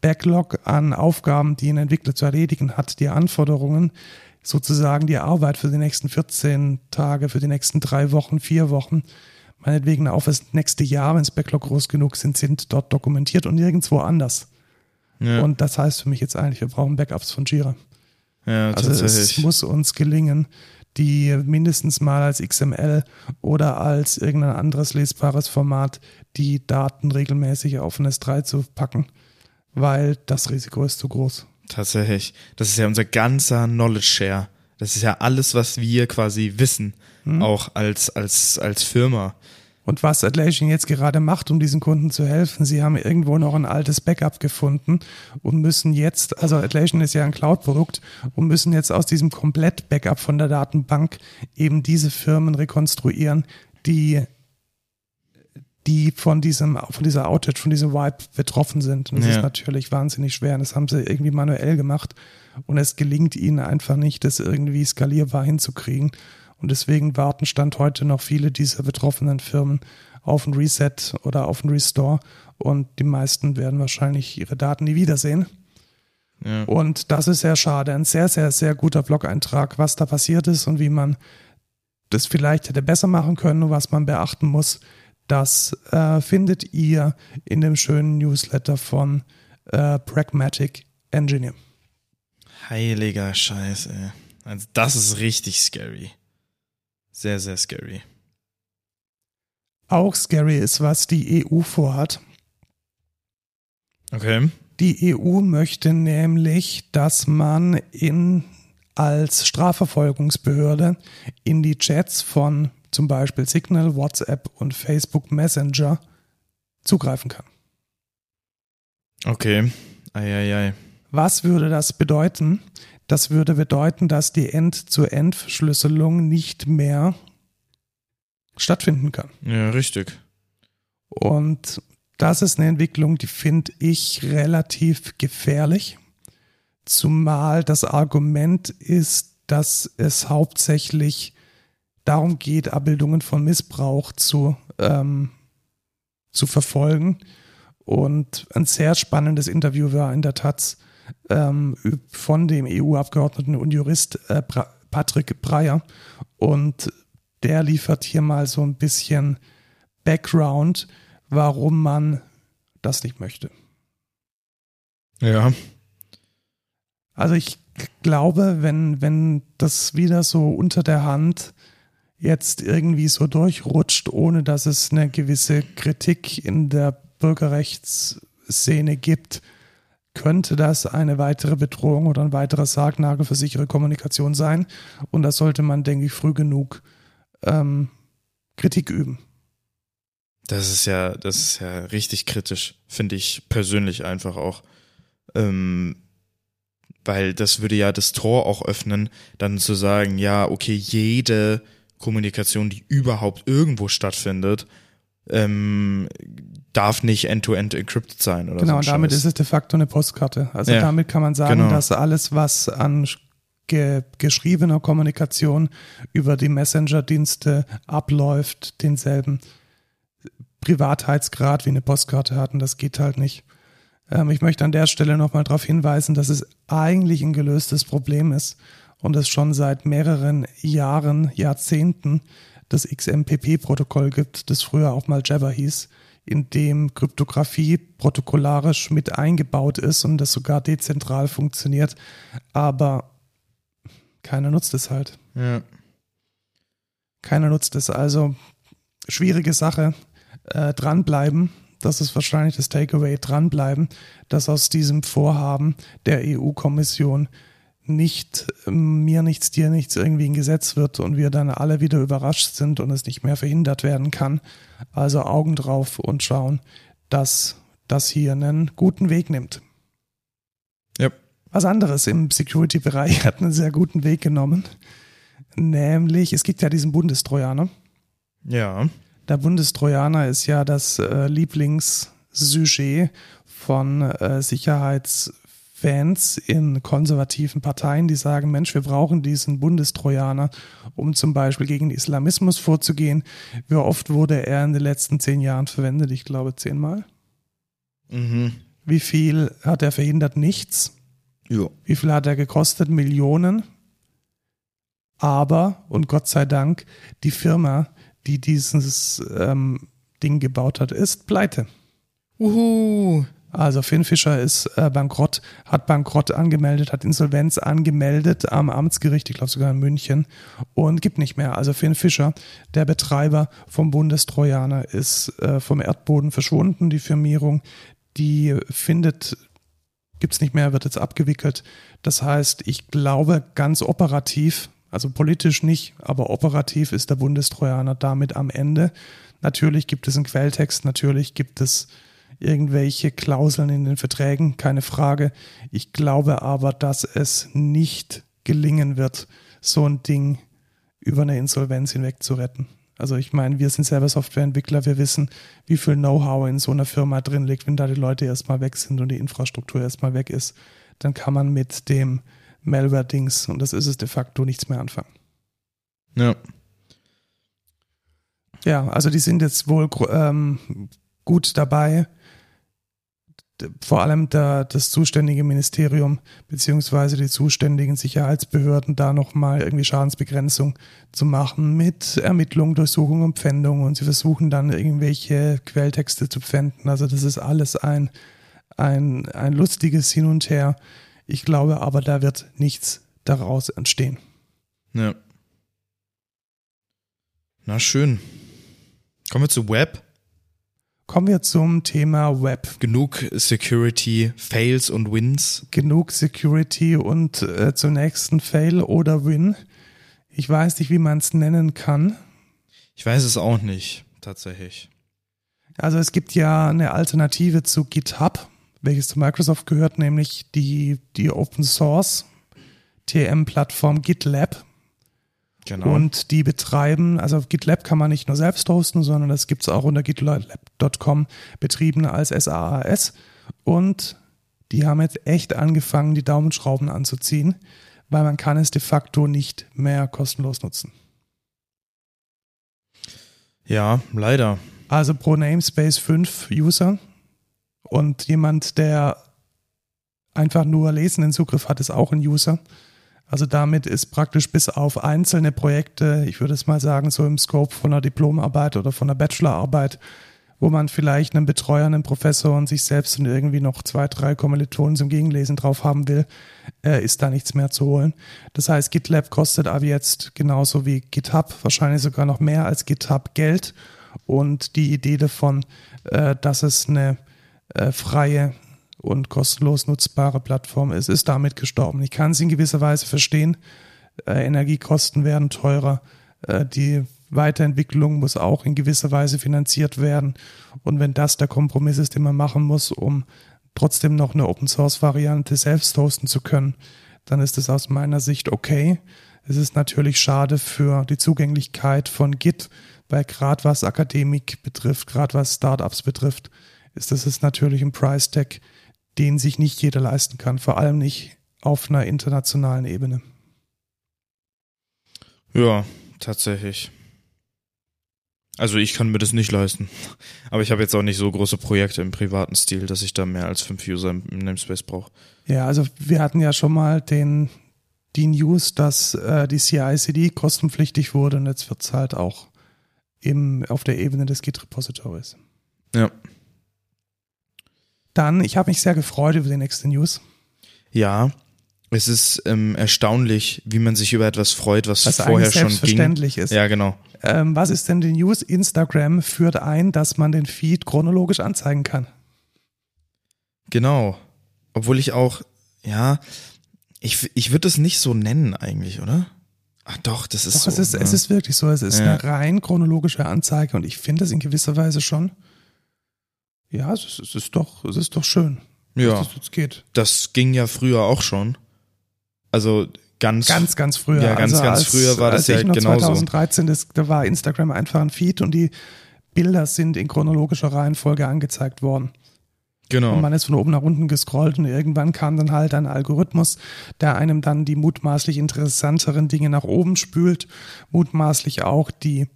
Backlog an Aufgaben, die ein Entwickler zu erledigen hat, die Anforderungen, sozusagen die Arbeit für die nächsten 14 Tage, für die nächsten 3 Wochen, 4 Wochen, meinetwegen auch das nächste Jahr, wenn das Backlog groß genug sind dort dokumentiert und nirgendwo anders. Ja. Und das heißt für mich jetzt eigentlich, wir brauchen Backups von Jira. Ja, also es muss uns gelingen, die mindestens mal als XML oder als irgendein anderes lesbares Format die Daten regelmäßig auf ein S3 zu packen, weil das Risiko ist zu groß. Tatsächlich. Das ist ja unser ganzer Knowledge Share. Das ist ja alles, was wir quasi wissen, auch als Firma. Und was Atlassian jetzt gerade macht, um diesen Kunden zu helfen, sie haben irgendwo noch ein altes Backup gefunden und müssen jetzt, also Atlassian ist ja ein Cloud-Produkt und müssen jetzt aus diesem Komplett-Backup von der Datenbank eben diese Firmen rekonstruieren, die von dieser Outage, von diesem Wipe betroffen sind. Und das ist natürlich wahnsinnig schwer. Und das haben sie irgendwie manuell gemacht und es gelingt ihnen einfach nicht, das irgendwie skalierbar hinzukriegen. Und deswegen warten Stand heute noch viele dieser betroffenen Firmen auf ein Reset oder auf ein Restore. Und die meisten werden wahrscheinlich ihre Daten nie wiedersehen. Ja. Und das ist sehr schade. Ein sehr, sehr, sehr guter Blog-Eintrag, was da passiert ist und wie man das vielleicht hätte besser machen können und was man beachten muss. Das findet ihr in dem schönen Newsletter von Pragmatic Engineer. Heiliger Scheiß, ey. Also das ist richtig scary. Sehr, sehr scary. Auch scary ist, was die EU vorhat. Okay. Die EU möchte nämlich, dass man als Strafverfolgungsbehörde in die Chats von zum Beispiel Signal, WhatsApp und Facebook Messenger zugreifen kann. Okay. Eieiei. Was würde das bedeuten? Das würde bedeuten, dass die End-zu-End-Verschlüsselung nicht mehr stattfinden kann. Ja, richtig. Und das ist eine Entwicklung, die finde ich relativ gefährlich. Zumal das Argument ist, dass es hauptsächlich darum geht, Abbildungen von Missbrauch zu verfolgen. Und ein sehr spannendes Interview war in der Taz von dem EU-Abgeordneten und Jurist Patrick Breyer. Und der liefert hier mal so ein bisschen Background, warum man das nicht möchte. Ja. Also ich glaube, wenn das wieder so unter der Hand jetzt irgendwie so durchrutscht, ohne dass es eine gewisse Kritik in der Bürgerrechtsszene gibt, könnte das eine weitere Bedrohung oder ein weiterer Sargnagel für sichere Kommunikation sein. Und da sollte man, denke ich, früh genug Kritik üben. Das ist ja richtig kritisch, finde ich persönlich einfach auch. Weil das würde ja das Tor auch öffnen, dann zu sagen, ja, okay, jede Kommunikation, die überhaupt irgendwo stattfindet, darf nicht end-to-end encrypted sein oder so. Genau, und damit ist es de facto eine Postkarte. Also damit kann man sagen, dass alles, was an geschriebener Kommunikation über die Messenger-Dienste abläuft, denselben Privatheitsgrad wie eine Postkarte hat. Und das geht halt nicht. Ich möchte an der Stelle nochmal darauf hinweisen, dass es eigentlich ein gelöstes Problem ist und es schon seit mehreren Jahren, Jahrzehnten das XMPP-Protokoll gibt, das früher auch mal Jabber hieß, in dem Kryptographie protokollarisch mit eingebaut ist und das sogar dezentral funktioniert, aber keiner nutzt es halt. Ja. Keiner nutzt es, also schwierige Sache, dranbleiben. Das ist wahrscheinlich das Takeaway, dranbleiben, dass aus diesem Vorhaben der EU-Kommission nicht mir nichts, dir nichts irgendwie ein Gesetz wird und wir dann alle wieder überrascht sind und es nicht mehr verhindert werden kann. Also Augen drauf und schauen, dass das hier einen guten Weg nimmt. Yep. Was anderes im Security-Bereich hat einen sehr guten Weg genommen. Nämlich, es gibt ja diesen Bundestrojaner. Ja. Der Bundestrojaner ist ja das Lieblingssujet von Sicherheitsfans in konservativen Parteien, die sagen, Mensch, wir brauchen diesen Bundestrojaner, um zum Beispiel gegen Islamismus vorzugehen. Wie oft wurde er in den letzten 10 Jahren verwendet? Ich glaube 10-mal. Mhm. Wie viel hat er verhindert? Nichts. Jo. Wie viel hat er gekostet? Millionen. Aber, und Gott sei Dank, die Firma, die dieses Ding gebaut hat, ist pleite. Uhu. Also Finn Fischer ist bankrott, hat Bankrott angemeldet, hat Insolvenz angemeldet am Amtsgericht, ich glaube sogar in München, und gibt nicht mehr. Also Finn Fischer, der Betreiber vom Bundestrojaner, ist vom Erdboden verschwunden. Die Firmierung, die findet, gibt es nicht mehr, wird jetzt abgewickelt. Das heißt, ich glaube, ganz operativ, also politisch nicht, aber operativ ist der Bundestrojaner damit am Ende. Natürlich gibt es einen Quelltext, natürlich gibt es irgendwelche Klauseln in den Verträgen, keine Frage. Ich glaube aber, dass es nicht gelingen wird, so ein Ding über eine Insolvenz hinweg zu retten. Also ich meine, wir sind selber Softwareentwickler, wir wissen, wie viel Know-how in so einer Firma drin liegt, wenn da die Leute erstmal weg sind und die Infrastruktur erstmal weg ist. Dann kann man mit dem Malware-Dings, und das ist es de facto, nichts mehr anfangen. Ja. Ja, also die sind jetzt wohl gut dabei, vor allem das zuständige Ministerium beziehungsweise die zuständigen Sicherheitsbehörden da nochmal irgendwie Schadensbegrenzung zu machen mit Ermittlung, Durchsuchung und Pfändung, und sie versuchen dann irgendwelche Quelltexte zu pfänden. Also das ist alles ein lustiges Hin und Her. Ich glaube aber, da wird nichts daraus entstehen. Ja. Na schön. Kommen wir zu Web. Kommen wir zum Thema Web. Genug Security Fails und Wins. Genug Security und zum nächsten Fail oder Win. Ich weiß nicht, wie man es nennen kann. Ich weiß es auch nicht, tatsächlich. Also es gibt ja eine Alternative zu GitHub, welches zu Microsoft gehört, nämlich die Open Source TM-Plattform GitLab. Genau. Und die betreiben, also auf GitLab kann man nicht nur selbst hosten, sondern das gibt es auch unter gitlab.com betrieben als SaaS. Und die haben jetzt echt angefangen, die Daumenschrauben anzuziehen, weil man kann es de facto nicht mehr kostenlos nutzen. Ja, leider. Also pro Namespace 5 User. Und jemand, der einfach nur lesenden Zugriff hat, ist auch ein User. Also damit ist praktisch bis auf einzelne Projekte, ich würde es mal sagen, so im Scope von einer Diplomarbeit oder von einer Bachelorarbeit, wo man vielleicht einen Betreuer, einen Professor und sich selbst und irgendwie noch 2, 3 Kommilitonen zum Gegenlesen drauf haben will, ist da nichts mehr zu holen. Das heißt, GitLab kostet ab jetzt genauso wie GitHub, wahrscheinlich sogar noch mehr als GitHub, Geld. Und die Idee davon, dass es eine freie und kostenlos nutzbare Plattform ist damit gestorben. Ich kann es in gewisser Weise verstehen. Energiekosten werden teurer. Die Weiterentwicklung muss auch in gewisser Weise finanziert werden. Und wenn das der Kompromiss ist, den man machen muss, um trotzdem noch eine Open-Source-Variante selbst hosten zu können, dann ist es aus meiner Sicht okay. Es ist natürlich schade für die Zugänglichkeit von Git, weil gerade was Akademik betrifft, gerade was Startups betrifft, das ist natürlich ein Price-Tag, den sich nicht jeder leisten kann, vor allem nicht auf einer internationalen Ebene. Ja, tatsächlich. Also ich kann mir das nicht leisten. Aber ich habe jetzt auch nicht so große Projekte im privaten Stil, dass ich da mehr als 5 User im Namespace brauche. Ja, also wir hatten ja schon mal die News, dass die CI/CD kostenpflichtig wurde und jetzt wird es halt auch auf der Ebene des Git-Repositories. Ja. Dann, ich habe mich sehr gefreut über die nächste News. Ja, es ist erstaunlich, wie man sich über etwas freut, was vorher schon selbstverständlich ging. Ist. Ja, genau. Was ist denn die News? Instagram führt ein, dass man den Feed chronologisch anzeigen kann. Genau. Obwohl ich auch, ja, ich würde es nicht so nennen eigentlich, oder? Ach doch, das ist doch, so. Es ist wirklich so. Es ist eine rein chronologische Anzeige und ich finde das in gewisser Weise schon. Ja, es ist doch schön, ja, dass das jetzt geht. Das ging ja früher auch schon. Also ganz früher. Ja, ganz früher war das ja genauso. 2013, da war Instagram einfach ein Feed und die Bilder sind in chronologischer Reihenfolge angezeigt worden. Genau. Und man ist von oben nach unten gescrollt und irgendwann kam dann halt ein Algorithmus, der einem dann die mutmaßlich interessanteren Dinge nach oben spült, mutmaßlich auch die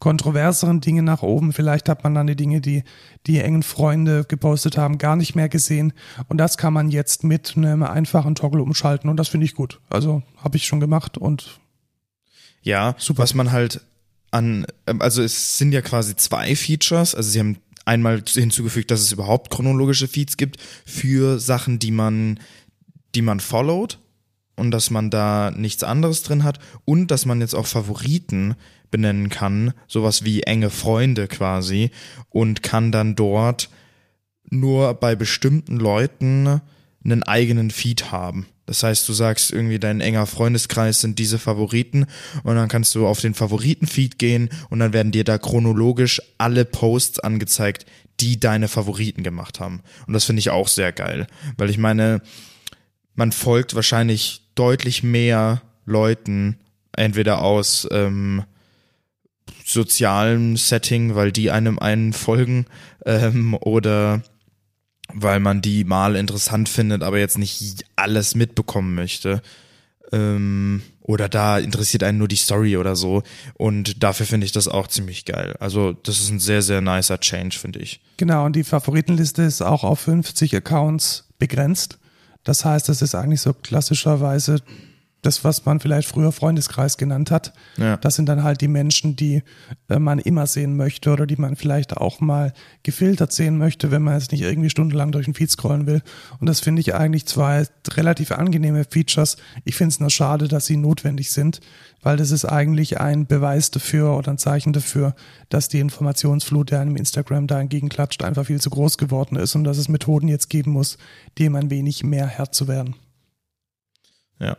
kontroverseren Dinge nach oben. Vielleicht hat man dann die Dinge, die engen Freunde gepostet haben, gar nicht mehr gesehen. Und das kann man jetzt mit einem einfachen Toggle umschalten. Und das finde ich gut. Also habe ich schon gemacht und ja, super. Was man halt also es sind ja quasi 2 Features. Also sie haben einmal hinzugefügt, dass es überhaupt chronologische Feeds gibt für Sachen, die man followed und dass man da nichts anderes drin hat und dass man jetzt auch Favoriten benennen kann, sowas wie enge Freunde quasi, und kann dann dort nur bei bestimmten Leuten einen eigenen Feed haben. Das heißt, du sagst irgendwie, dein enger Freundeskreis sind diese Favoriten und dann kannst du auf den Favoriten-Feed gehen und dann werden dir da chronologisch alle Posts angezeigt, die deine Favoriten gemacht haben. Und das finde ich auch sehr geil, weil ich meine, man folgt wahrscheinlich deutlich mehr Leuten, entweder aus sozialem Setting, weil die einem einen folgen, oder weil man die mal interessant findet, aber jetzt nicht alles mitbekommen möchte. Oder da interessiert einen nur die Story oder so. Und dafür finde ich das auch ziemlich geil. Also das ist ein sehr, sehr nicer Change, finde ich. Genau, und die Favoritenliste ist auch auf 50 Accounts begrenzt. Das heißt, das ist eigentlich so klassischerweise das, was man vielleicht früher Freundeskreis genannt hat. Ja. Das sind dann halt die Menschen, die man immer sehen möchte oder die man vielleicht auch mal gefiltert sehen möchte, wenn man jetzt nicht irgendwie stundenlang durch den Feed scrollen will. Und das finde ich eigentlich 2 relativ angenehme Features. Ich finde es nur schade, dass sie notwendig sind, weil das ist eigentlich ein Beweis dafür oder ein Zeichen dafür, dass die Informationsflut, der einem Instagram da entgegenklatscht, einfach viel zu groß geworden ist und dass es Methoden jetzt geben muss, dem ein wenig mehr Herr zu werden. Ja.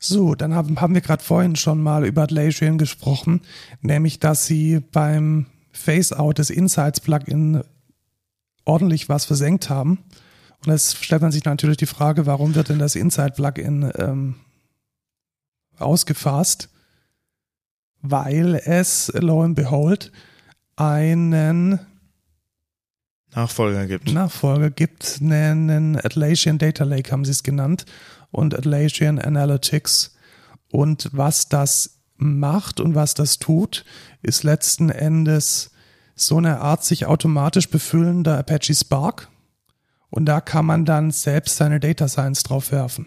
So, dann haben wir gerade vorhin schon mal über Atlassian gesprochen, nämlich dass sie beim Phase-Out des Insights-Plugin ordentlich was versenkt haben. Und jetzt stellt man sich natürlich die Frage, warum wird denn das Insight-Plugin ausgefasst? Weil es, lo and behold, einen Nachfolger gibt, einen Atlassian Data Lake, haben sie es genannt, und Atlassian Analytics. Und was das macht und was das tut, ist letzten Endes so eine Art sich automatisch befüllender Apache Spark. Und da kann man dann selbst seine Data Science drauf werfen.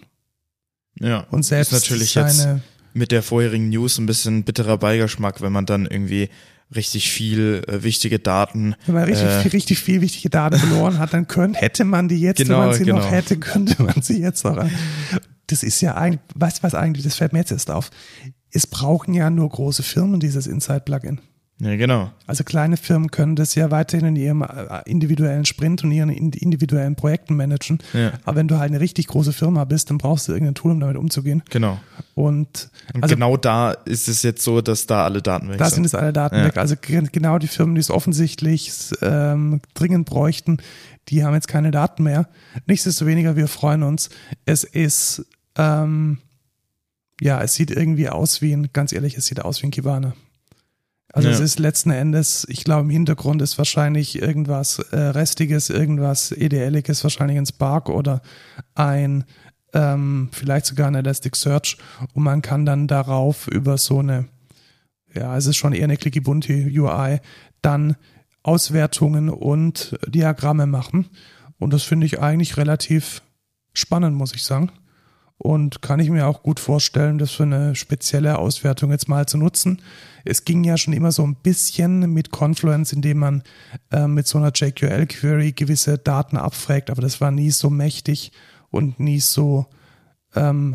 Ja, und selbst ist natürlich jetzt mit der vorherigen News ein bisschen bitterer Beigeschmack, wenn man dann irgendwie richtig viel wichtige Daten. Wenn man richtig viel wichtige Daten verloren hat, dann hätte man die jetzt, genau, wenn man sie noch hätte, könnte man sie jetzt noch. Das ist ja eigentlich, weißt du was eigentlich, das fällt mir jetzt erst auf. Es brauchen ja nur große Firmen dieses Insight-Plugin. Ja, genau. Also kleine Firmen können das ja weiterhin in ihrem individuellen Sprint und ihren individuellen Projekten managen. Ja. Aber wenn du halt eine richtig große Firma bist, dann brauchst du irgendein Tool, um damit umzugehen. Genau. Und also, genau da ist es jetzt so, dass da alle Daten weg sind. Da sind jetzt alle Daten weg. Also genau die Firmen, die es offensichtlich dringend bräuchten, die haben jetzt keine Daten mehr. Nichtsdestoweniger, wir freuen uns. Es ist, es sieht irgendwie aus wie es sieht aus wie ein Kibana. Also es ist letzten Endes, ich glaube im Hintergrund ist wahrscheinlich irgendwas Restiges, irgendwas EDLiges, wahrscheinlich ein Spark oder ein vielleicht sogar ein Elasticsearch, und man kann dann darauf über so eine ja, es ist schon eher eine clicky bunte UI, dann Auswertungen und Diagramme machen. Und das finde ich eigentlich relativ spannend, muss ich sagen. Und kann ich mir auch gut vorstellen, das für eine spezielle Auswertung jetzt mal zu nutzen. Es ging ja schon immer so ein bisschen mit Confluence, indem man mit so einer JQL-Query gewisse Daten abfragt, aber das war nie so mächtig und nie so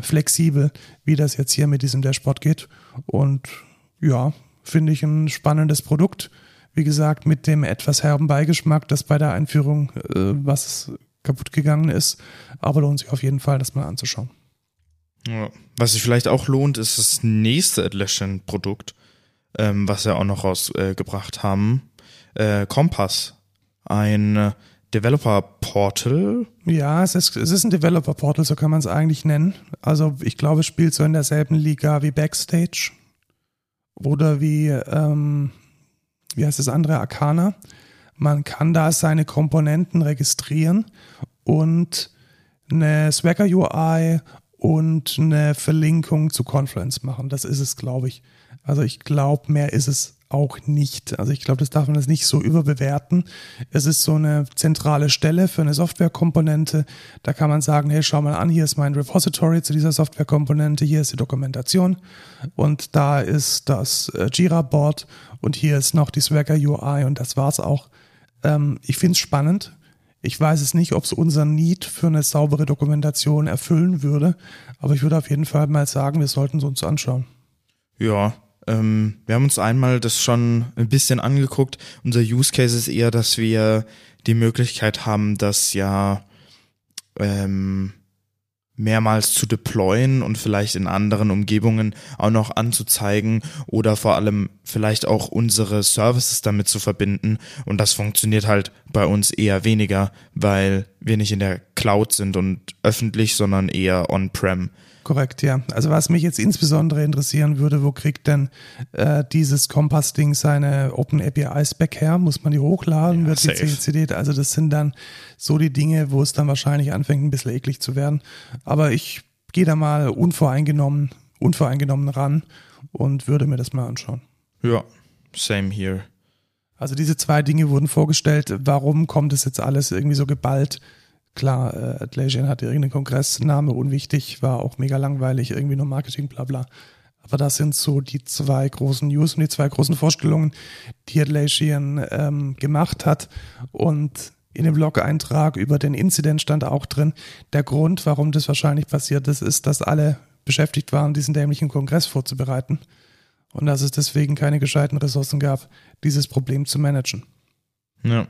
flexibel, wie das jetzt hier mit diesem Dashboard geht. Und ja, finde ich ein spannendes Produkt. Wie gesagt, mit dem etwas herben Beigeschmack, das bei der Einführung was kaputt gegangen ist. Aber lohnt sich auf jeden Fall, das mal anzuschauen. Ja. Was sich vielleicht auch lohnt, ist das nächste Atlassian-Produkt, was sie auch noch rausgebracht haben. Compass. Ein Developer-Portal. Ja, es ist ein Developer-Portal, so kann man es eigentlich nennen. Also ich glaube, es spielt so in derselben Liga wie Backstage oder wie, wie heißt das andere, Arcana. Man kann da seine Komponenten registrieren und eine Swagger-UI und eine Verlinkung zu Confluence machen. Das ist es, glaube ich. Also ich glaube, mehr ist es auch nicht. Also ich glaube, das darf man das nicht so überbewerten. Es ist so eine zentrale Stelle für eine Softwarekomponente. Da kann man sagen, hey, schau mal an, hier ist mein Repository zu dieser Softwarekomponente, hier ist die Dokumentation und da ist das Jira-Board und hier ist noch die Swagger-UI und das war's auch. Ich finde es spannend. Ich weiß es nicht, ob es unseren Need für eine saubere Dokumentation erfüllen würde, aber ich würde auf jeden Fall mal sagen, wir sollten es uns anschauen. Ja, wir haben uns einmal das schon ein bisschen angeguckt. Unser Use Case ist eher, dass wir die Möglichkeit haben, das ja mehrmals zu deployen und vielleicht in anderen Umgebungen auch noch anzuzeigen oder vor allem vielleicht auch unsere Services damit zu verbinden. Und das funktioniert halt bei uns eher weniger, weil wir nicht in der Cloud sind und öffentlich, sondern eher on-prem. Korrekt, ja. Also was mich jetzt insbesondere interessieren würde, wo kriegt denn dieses Compass-Ding seine Open API-Spec her? Muss man die hochladen? Ja, wird safe. Die CCD? Also das sind dann so die Dinge, wo es dann wahrscheinlich anfängt, ein bisschen eklig zu werden. Aber ich gehe da mal unvoreingenommen ran und würde mir das mal anschauen. Ja, same here. Also diese zwei Dinge wurden vorgestellt. Warum kommt es jetzt alles irgendwie so geballt? Klar, Atlassian hatte irgendeinen Kongressname, unwichtig, war auch mega langweilig, irgendwie nur Marketing, bla bla. Aber das sind so die zwei großen News und die zwei großen Vorstellungen, die Atlassian gemacht hat. Und in dem Blog-Eintrag über den Incident stand auch drin, der Grund, warum das wahrscheinlich passiert ist, dass alle beschäftigt waren, diesen dämlichen Kongress vorzubereiten. Und dass es deswegen keine gescheiten Ressourcen gab, dieses Problem zu managen. Ja.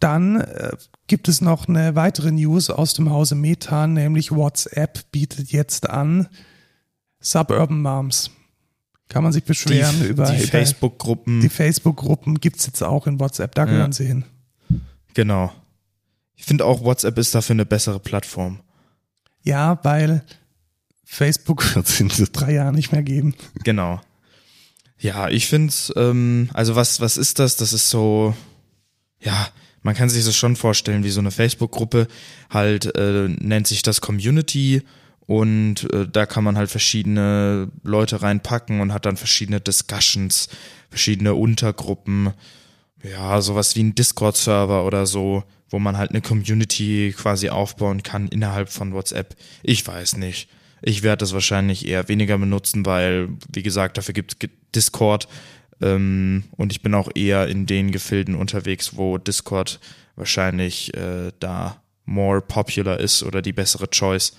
Dann gibt es noch eine weitere News aus dem Hause Meta, nämlich WhatsApp bietet jetzt an Suburban Moms. Kann man sich beschweren über die Facebook-Gruppen. Die Facebook-Gruppen gibt es jetzt auch in WhatsApp, da gehören sie hin. Genau. Ich finde auch, WhatsApp ist dafür eine bessere Plattform. Ja, weil Facebook wird es in 3 Jahren nicht mehr geben. Genau. Ja, ich finde, also was ist das? Das ist so, ja, man kann sich das schon vorstellen, wie so eine Facebook-Gruppe, halt nennt sich das Community und da kann man halt verschiedene Leute reinpacken und hat dann verschiedene Discussions, verschiedene Untergruppen, ja, sowas wie ein Discord-Server oder so, wo man halt eine Community quasi aufbauen kann innerhalb von WhatsApp. Ich weiß nicht. Ich werde das wahrscheinlich eher weniger benutzen, weil, wie gesagt, dafür gibt es Discord. Und ich bin auch eher in den Gefilden unterwegs, wo Discord wahrscheinlich da more popular ist oder die bessere Choice.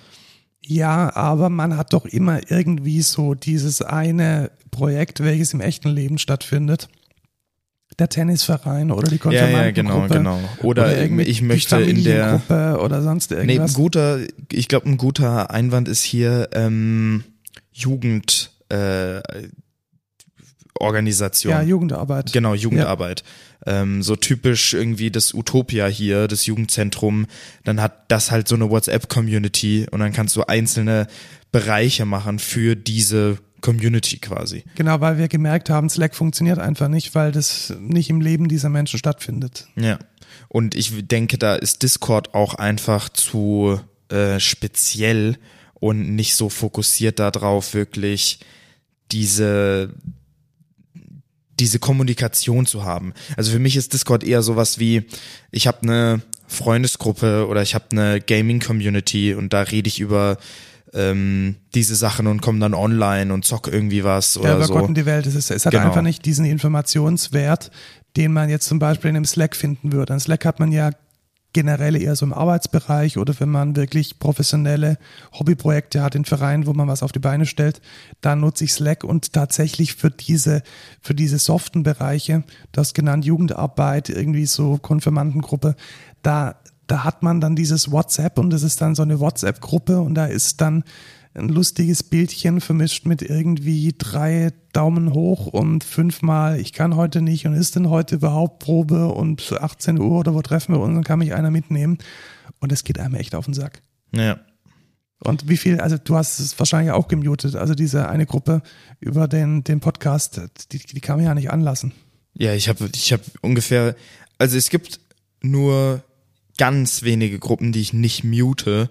Ja, aber man hat doch immer irgendwie so dieses eine Projekt, welches im echten Leben stattfindet. Der Tennisverein oder die Konfirmandengruppe. Ja, genau. Oder ich möchte in der Gruppe oder sonst irgendwas. Ich glaube, ein guter Einwand ist hier Jugend. Organisation. Ja, Jugendarbeit. Genau, Jugendarbeit. Ja. So typisch irgendwie das Utopia hier, das Jugendzentrum, dann hat das halt so eine WhatsApp-Community und dann kannst du einzelne Bereiche machen für diese Community quasi. Genau, weil wir gemerkt haben, Slack funktioniert einfach nicht, weil das nicht im Leben dieser Menschen stattfindet. Ja, und ich denke, da ist Discord auch einfach zu speziell und nicht so fokussiert darauf, wirklich diese Kommunikation zu haben. Also für mich ist Discord eher sowas wie, ich habe eine Freundesgruppe oder ich habe eine Gaming-Community und da rede ich über diese Sachen und komme dann online und zock irgendwie was oder so. Ja, über Gott und die Welt. Es hat einfach nicht diesen Informationswert, den man jetzt zum Beispiel in einem Slack finden würde. Ein Slack hat man ja generell eher so im Arbeitsbereich oder wenn man wirklich professionelle Hobbyprojekte hat in Vereinen, wo man was auf die Beine stellt, dann nutze ich Slack und tatsächlich für diese soften Bereiche, das genannt Jugendarbeit, irgendwie so Konfirmandengruppe, da hat man dann dieses WhatsApp und das ist dann so eine WhatsApp-Gruppe und da ist dann ein lustiges Bildchen vermischt mit irgendwie 3 Daumen hoch und 5-mal ich kann heute nicht und ist denn heute überhaupt Probe und 18 Uhr oder wo treffen wir uns und kann mich einer mitnehmen und es geht einem echt auf den Sack. Ja. Und wie viel, also du hast es wahrscheinlich auch gemutet, also diese eine Gruppe über den Podcast, die kann man ja nicht anlassen. Ja, ich hab ungefähr, also es gibt nur ganz wenige Gruppen, die ich nicht mute,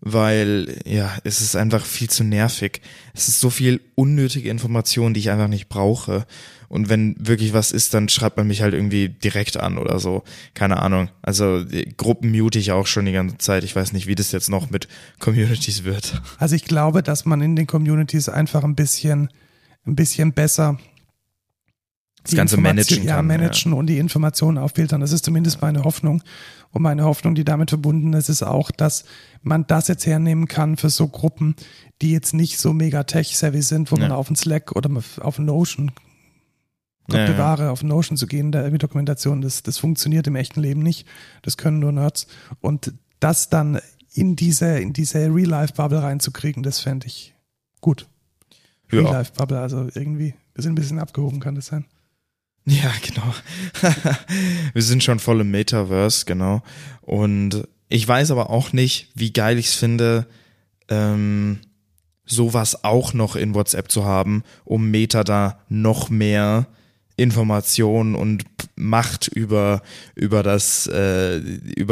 weil, ja, es ist einfach viel zu nervig. Es ist so viel unnötige Information, die ich einfach nicht brauche. Und wenn wirklich was ist, dann schreibt man mich halt irgendwie direkt an oder so. Keine Ahnung. Also Gruppen mute ich auch schon die ganze Zeit. Ich weiß nicht, wie das jetzt noch mit Communities wird. Also ich glaube, dass man in den Communities einfach ein bisschen besser das Ganze managen kann. Ja, managen. Und die Informationen auffiltern. Das ist zumindest meine Hoffnung. Und meine Hoffnung, die damit verbunden ist, ist auch, dass man das jetzt hernehmen kann für so Gruppen, die jetzt nicht so mega tech-savvy sind, wo man auf einen Slack oder auf einen Notion, Gott bewahre, auf einen Notion zu gehen, da irgendwie Dokumentation, das funktioniert im echten Leben nicht. Das können nur Nerds. Und das dann in diese Real-Life-Bubble reinzukriegen, das fände ich gut. Ja. Real-Life-Bubble, also irgendwie, wir sind ein bisschen abgehoben, kann das sein? Ja, genau. Wir sind schon voll im Metaverse, genau. Und ich weiß aber auch nicht, wie geil ich es finde, sowas auch noch in WhatsApp zu haben, um Meta da noch mehr Informationen und Macht über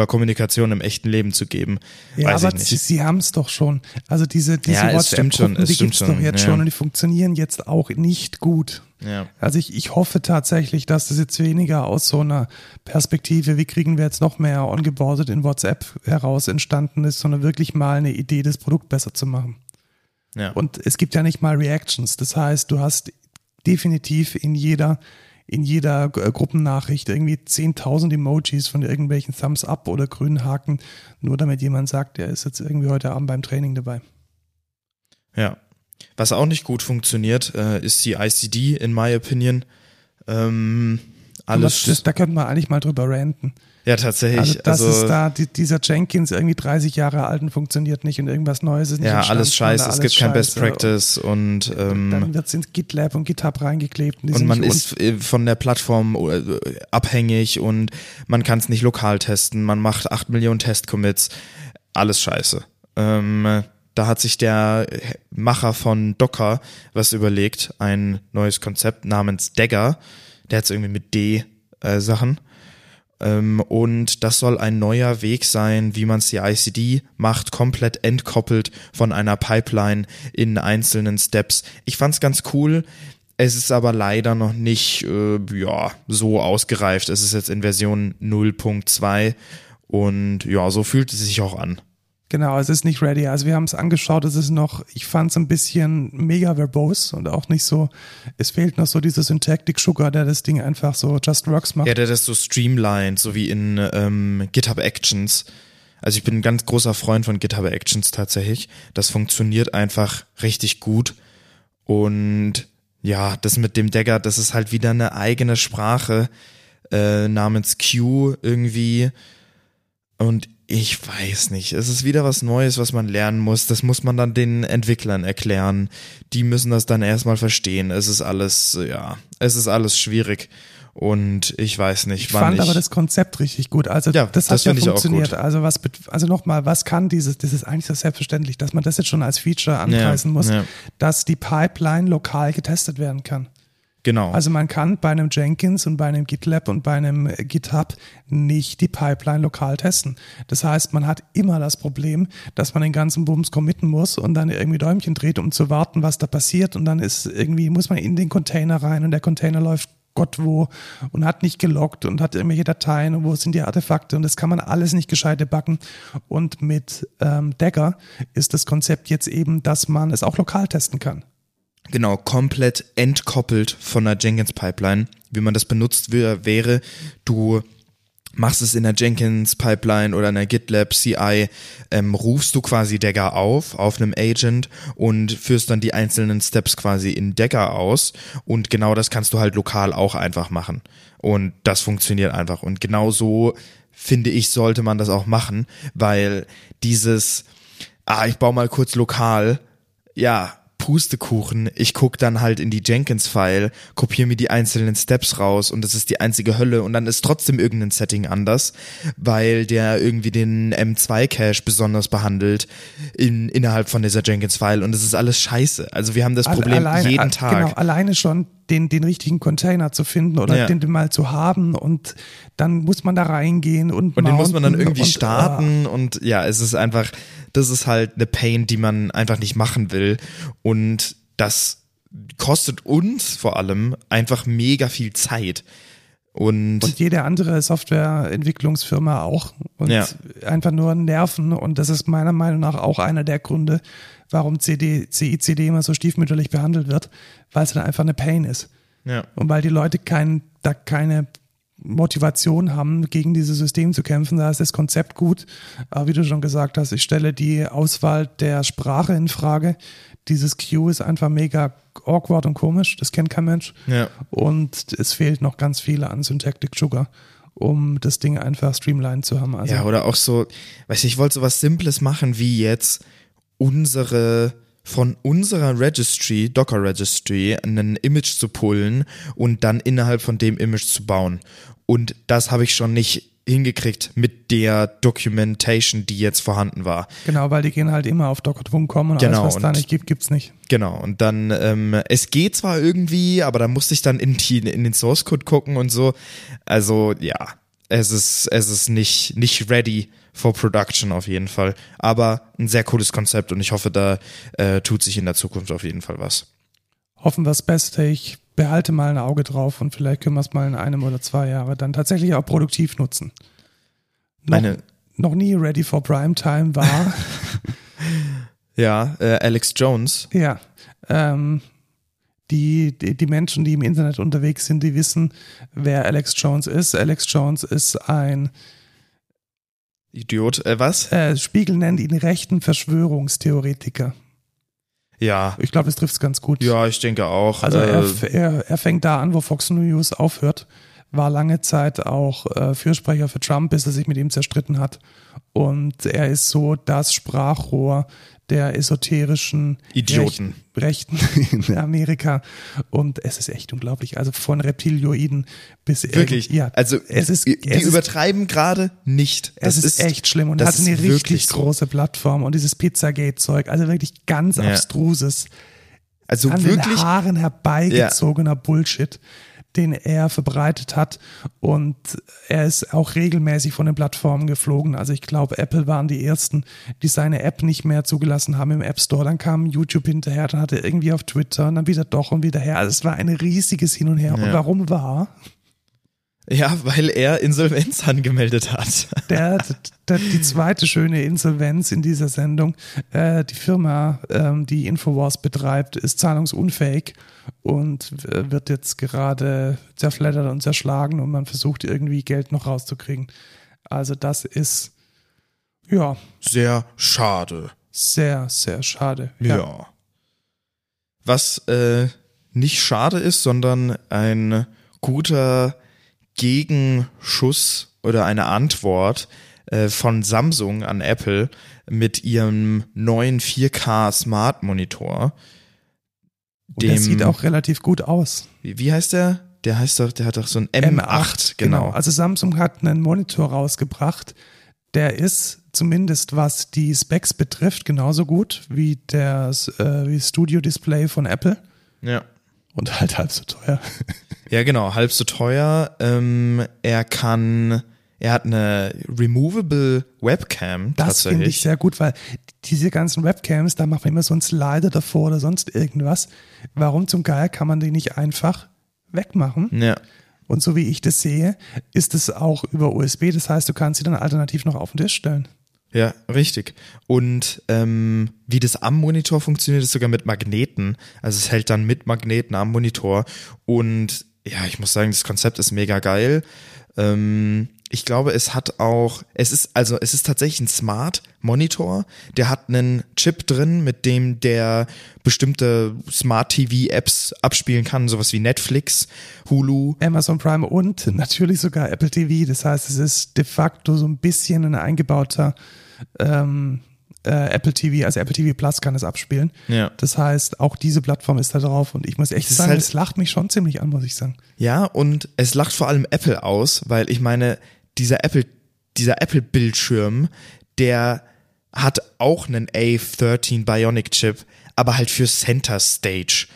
Kommunikation im echten Leben zu geben. Ja, weiß aber ich nicht. Sie haben es doch schon. Also diese WhatsApp-Gruppen, die gibt es doch jetzt schon und die funktionieren jetzt auch nicht gut. Ja. Also ich hoffe tatsächlich, dass das jetzt weniger aus so einer Perspektive, wie kriegen wir jetzt noch mehr ongeboardet in WhatsApp heraus entstanden ist, sondern wirklich mal eine Idee, das Produkt besser zu machen. Ja. Und es gibt ja nicht mal Reactions. Das heißt, du hast definitiv in jeder Gruppennachricht irgendwie 10.000 Emojis von irgendwelchen Thumbs Up oder grünen Haken, nur damit jemand sagt, er ist jetzt irgendwie heute Abend beim Training dabei. Ja. Was auch nicht gut funktioniert, ist die ICD, in my opinion. Alles da könnten wir eigentlich mal drüber ranten. Ja, tatsächlich. Also ist da, dieser Jenkins irgendwie 30 Jahre alt und funktioniert nicht und irgendwas Neues ist nicht. Ja, alles scheiße, es gibt kein Best Practice und dann wird es ins GitLab und GitHub reingeklebt. Und man ist von der Plattform abhängig und man kann es nicht lokal testen, man macht 8 Millionen Test-Commits, alles scheiße. Da hat sich der Macher von Docker was überlegt, ein neues Konzept namens Dagger. Der hat es irgendwie mit D-Sachen. Und das soll ein neuer Weg sein, wie man es die ICD macht, komplett entkoppelt von einer Pipeline in einzelnen Steps. Ich fand es ganz cool. Es ist aber leider noch nicht so ausgereift. Es ist jetzt in Version 0.2 und ja, so fühlt es sich auch an. Genau, es ist nicht ready. Also wir haben es angeschaut, es ist noch, ich fand es ein bisschen mega verbose und auch nicht so, es fehlt noch so dieser Syntactic-Sugar, der das Ding einfach so just works macht. Ja, der das so streamlined, so wie in GitHub Actions. Also ich bin ein ganz großer Freund von GitHub Actions tatsächlich. Das funktioniert einfach richtig gut und ja, das mit dem Dagger, das ist halt wieder eine eigene Sprache namens Q irgendwie und ich weiß nicht. Es ist wieder was Neues, was man lernen muss. Das muss man dann den Entwicklern erklären. Die müssen das dann erstmal verstehen. Es ist alles schwierig. Und ich weiß nicht, wann ich fand aber das Konzept richtig gut. Also ja, das hat ja funktioniert. Also nochmal, was kann dieses? Das ist eigentlich so selbstverständlich, dass man das jetzt schon als Feature anpreisen muss, dass die Pipeline lokal getestet werden kann. Genau. Also man kann bei einem Jenkins und bei einem GitLab und bei einem GitHub nicht die Pipeline lokal testen. Das heißt, man hat immer das Problem, dass man den ganzen Bums committen muss und dann irgendwie Däumchen dreht, um zu warten, was da passiert. Und dann ist irgendwie, muss man in den Container rein und der Container läuft Gott wo und hat nicht gelockt und hat irgendwelche Dateien und wo sind die Artefakte und das kann man alles nicht gescheit debuggen. Und mit Dagger ist das Konzept jetzt eben, dass man es auch lokal testen kann. Genau, komplett entkoppelt von der Jenkins-Pipeline. Wie man das benutzt wäre, du machst es in der Jenkins-Pipeline oder in der GitLab-CI, rufst du quasi Dagger auf einem Agent und führst dann die einzelnen Steps quasi in Dagger aus und genau das kannst du halt lokal auch einfach machen und das funktioniert einfach und genau so, finde ich, sollte man das auch machen, weil dieses, ich baue mal kurz lokal, ja, Pustekuchen, ich gucke dann halt in die Jenkins-File, kopiere mir die einzelnen Steps raus und das ist die einzige Hölle und dann ist trotzdem irgendein Setting anders, weil der irgendwie den M2-Cache besonders behandelt innerhalb von dieser Jenkins-File und das ist alles scheiße. Also wir haben das Problem jeden Tag. Genau, alleine schon den richtigen Container zu finden oder den mal zu haben und dann muss man da reingehen und den muss man dann irgendwie starten und ja, es ist einfach, das ist halt eine Pain, die man einfach nicht machen will und das kostet uns vor allem einfach mega viel Zeit. Und jede andere Softwareentwicklungsfirma auch und einfach nur Nerven und das ist meiner Meinung nach auch einer der Gründe, warum CI/CD immer so stiefmütterlich behandelt wird, weil es dann einfach eine Pain ist. Ja. Und weil die Leute keine Motivation haben, gegen dieses System zu kämpfen, da ist das Konzept gut. Aber wie du schon gesagt hast, ich stelle die Auswahl der Sprache in Frage. Dieses Q ist einfach mega awkward und komisch, das kennt kein Mensch. Ja. Und es fehlt noch ganz viel an Syntactic Sugar, um das Ding einfach streamlined zu haben. Also ja, oder auch so, weiß ich wollte so was Simples machen wie jetzt von unserer Registry, Docker Registry, ein Image zu pullen und dann innerhalb von dem Image zu bauen. Und das habe ich schon nicht hingekriegt mit der Documentation, die jetzt vorhanden war. Genau, weil die gehen halt immer auf docker.com und genau, alles, was da nicht gibt, gibt's nicht. Genau, und dann, es geht zwar irgendwie, aber da musste ich dann in den Source Code gucken und so. Also, ja, es ist nicht ready for production auf jeden Fall, aber ein sehr cooles Konzept und ich hoffe, da tut sich in der Zukunft auf jeden Fall was. Hoffen wir das Beste, ich behalte mal ein Auge drauf und vielleicht können wir es mal in 1 oder 2 Jahren dann tatsächlich auch produktiv nutzen. Noch nie ready for Primetime war. Ja, Alex Jones. Ja, Die Menschen, die im Internet unterwegs sind, die wissen, wer Alex Jones ist. Alex Jones ist ein Idiot, was? Spiegel nennt ihn rechten Verschwörungstheoretiker. Ja. Ich glaube, das trifft es ganz gut. Ja, ich denke auch. Also er fängt da an, wo Fox News aufhört. War lange Zeit auch Fürsprecher für Trump, bis er sich mit ihm zerstritten hat. Und er ist so das Sprachrohr der esoterischen Idioten. Rechten in Amerika. Und es ist echt unglaublich. Also von Reptilioiden bis wirklich. Also die übertreiben gerade nicht. Es ist echt schlimm und hat eine richtig große Plattform und dieses Pizzagate-Zeug. Also wirklich ganz abstruses. Also an wirklich, den Haaren herbeigezogener Bullshit, den er verbreitet hat und er ist auch regelmäßig von den Plattformen geflogen. Also ich glaube, Apple waren die ersten, die seine App nicht mehr zugelassen haben im App Store. Dann kam YouTube hinterher, dann hat er irgendwie auf Twitter und dann wieder doch und wieder her. Also es war ein riesiges Hin und Her. Ja. Und warum war? Ja, weil er Insolvenz angemeldet hat. Die zweite schöne Insolvenz in dieser Sendung. Die Firma, die Infowars betreibt, ist zahlungsunfähig und wird jetzt gerade zerfleddert und zerschlagen und man versucht irgendwie Geld noch rauszukriegen. Also das ist, ja. Sehr schade. Sehr, sehr schade. Ja. Was nicht schade ist, sondern ein guter Gegenschuss oder eine Antwort von Samsung an Apple mit ihrem neuen 4K Smart Monitor. Und der sieht auch relativ gut aus. Wie heißt der? Der hat doch so ein M8, genau. Also Samsung hat einen Monitor rausgebracht, der ist zumindest was die Specs betrifft genauso gut wie das Studio Display von Apple. Ja. Und halt halb so teuer. Ja, genau, halb so teuer. Er hat eine removable Webcam. Das finde ich sehr gut, weil diese ganzen Webcams, da macht man immer so einen Slider davor oder sonst irgendwas. Warum zum Geier kann man die nicht einfach wegmachen? Ja. Und so wie ich das sehe, ist es auch über USB. Das heißt, du kannst sie dann alternativ noch auf den Tisch stellen. Ja, richtig. Und wie das am Monitor funktioniert, ist sogar mit Magneten. Also es hält dann mit Magneten am Monitor. Und ja, ich muss sagen, das Konzept ist mega geil. Ich glaube, es ist tatsächlich ein Smart-Monitor. Der hat einen Chip drin, mit dem der bestimmte Smart-TV-Apps abspielen kann, sowas wie Netflix, Hulu, Amazon Prime und natürlich sogar Apple TV. Das heißt, es ist de facto so ein bisschen ein eingebauter Apple TV, also Apple TV Plus kann es abspielen. Ja. Das heißt, auch diese Plattform ist da drauf und ich muss echt sagen, es lacht mich schon ziemlich an, muss ich sagen. Ja, und es lacht vor allem Apple aus, weil ich meine, dieser Apple-Bildschirm, der hat auch einen A13 Bionic Chip, aber halt für Center Stage.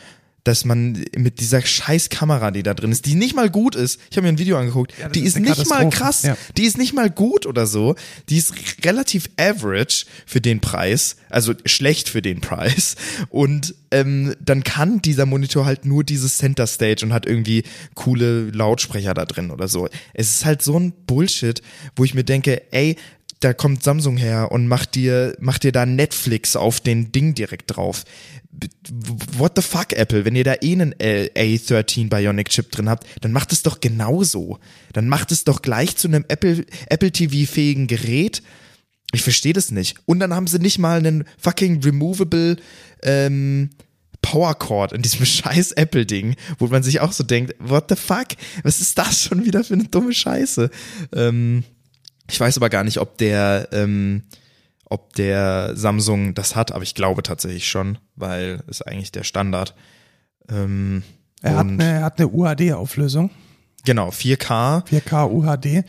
Dass man mit dieser scheiß Kamera, die da drin ist, die nicht mal gut ist, ich habe mir ein Video angeguckt, ja, die ist nicht mal krass, ja. Die ist nicht mal gut oder so, die ist relativ average für den Preis, also schlecht für den Preis und dann kann dieser Monitor halt nur dieses Center Stage und hat irgendwie coole Lautsprecher da drin oder so. Es ist halt so ein Bullshit, wo ich mir denke, ey, da kommt Samsung her und macht dir da Netflix auf den Ding direkt drauf. What the fuck, Apple? Wenn ihr da einen A13 Bionic Chip drin habt, dann macht es doch genauso. Dann macht es doch gleich zu einem Apple TV-fähigen Gerät. Ich verstehe das nicht. Und dann haben sie nicht mal einen fucking removable Power Cord in diesem scheiß Apple-Ding, wo man sich auch so denkt, what the fuck? Was ist das schon wieder für eine dumme Scheiße? Ich weiß aber gar nicht, ob der Samsung das hat, aber ich glaube tatsächlich schon, weil ist eigentlich der Standard. Er hat eine UHD-Auflösung. Genau, 4K UHD.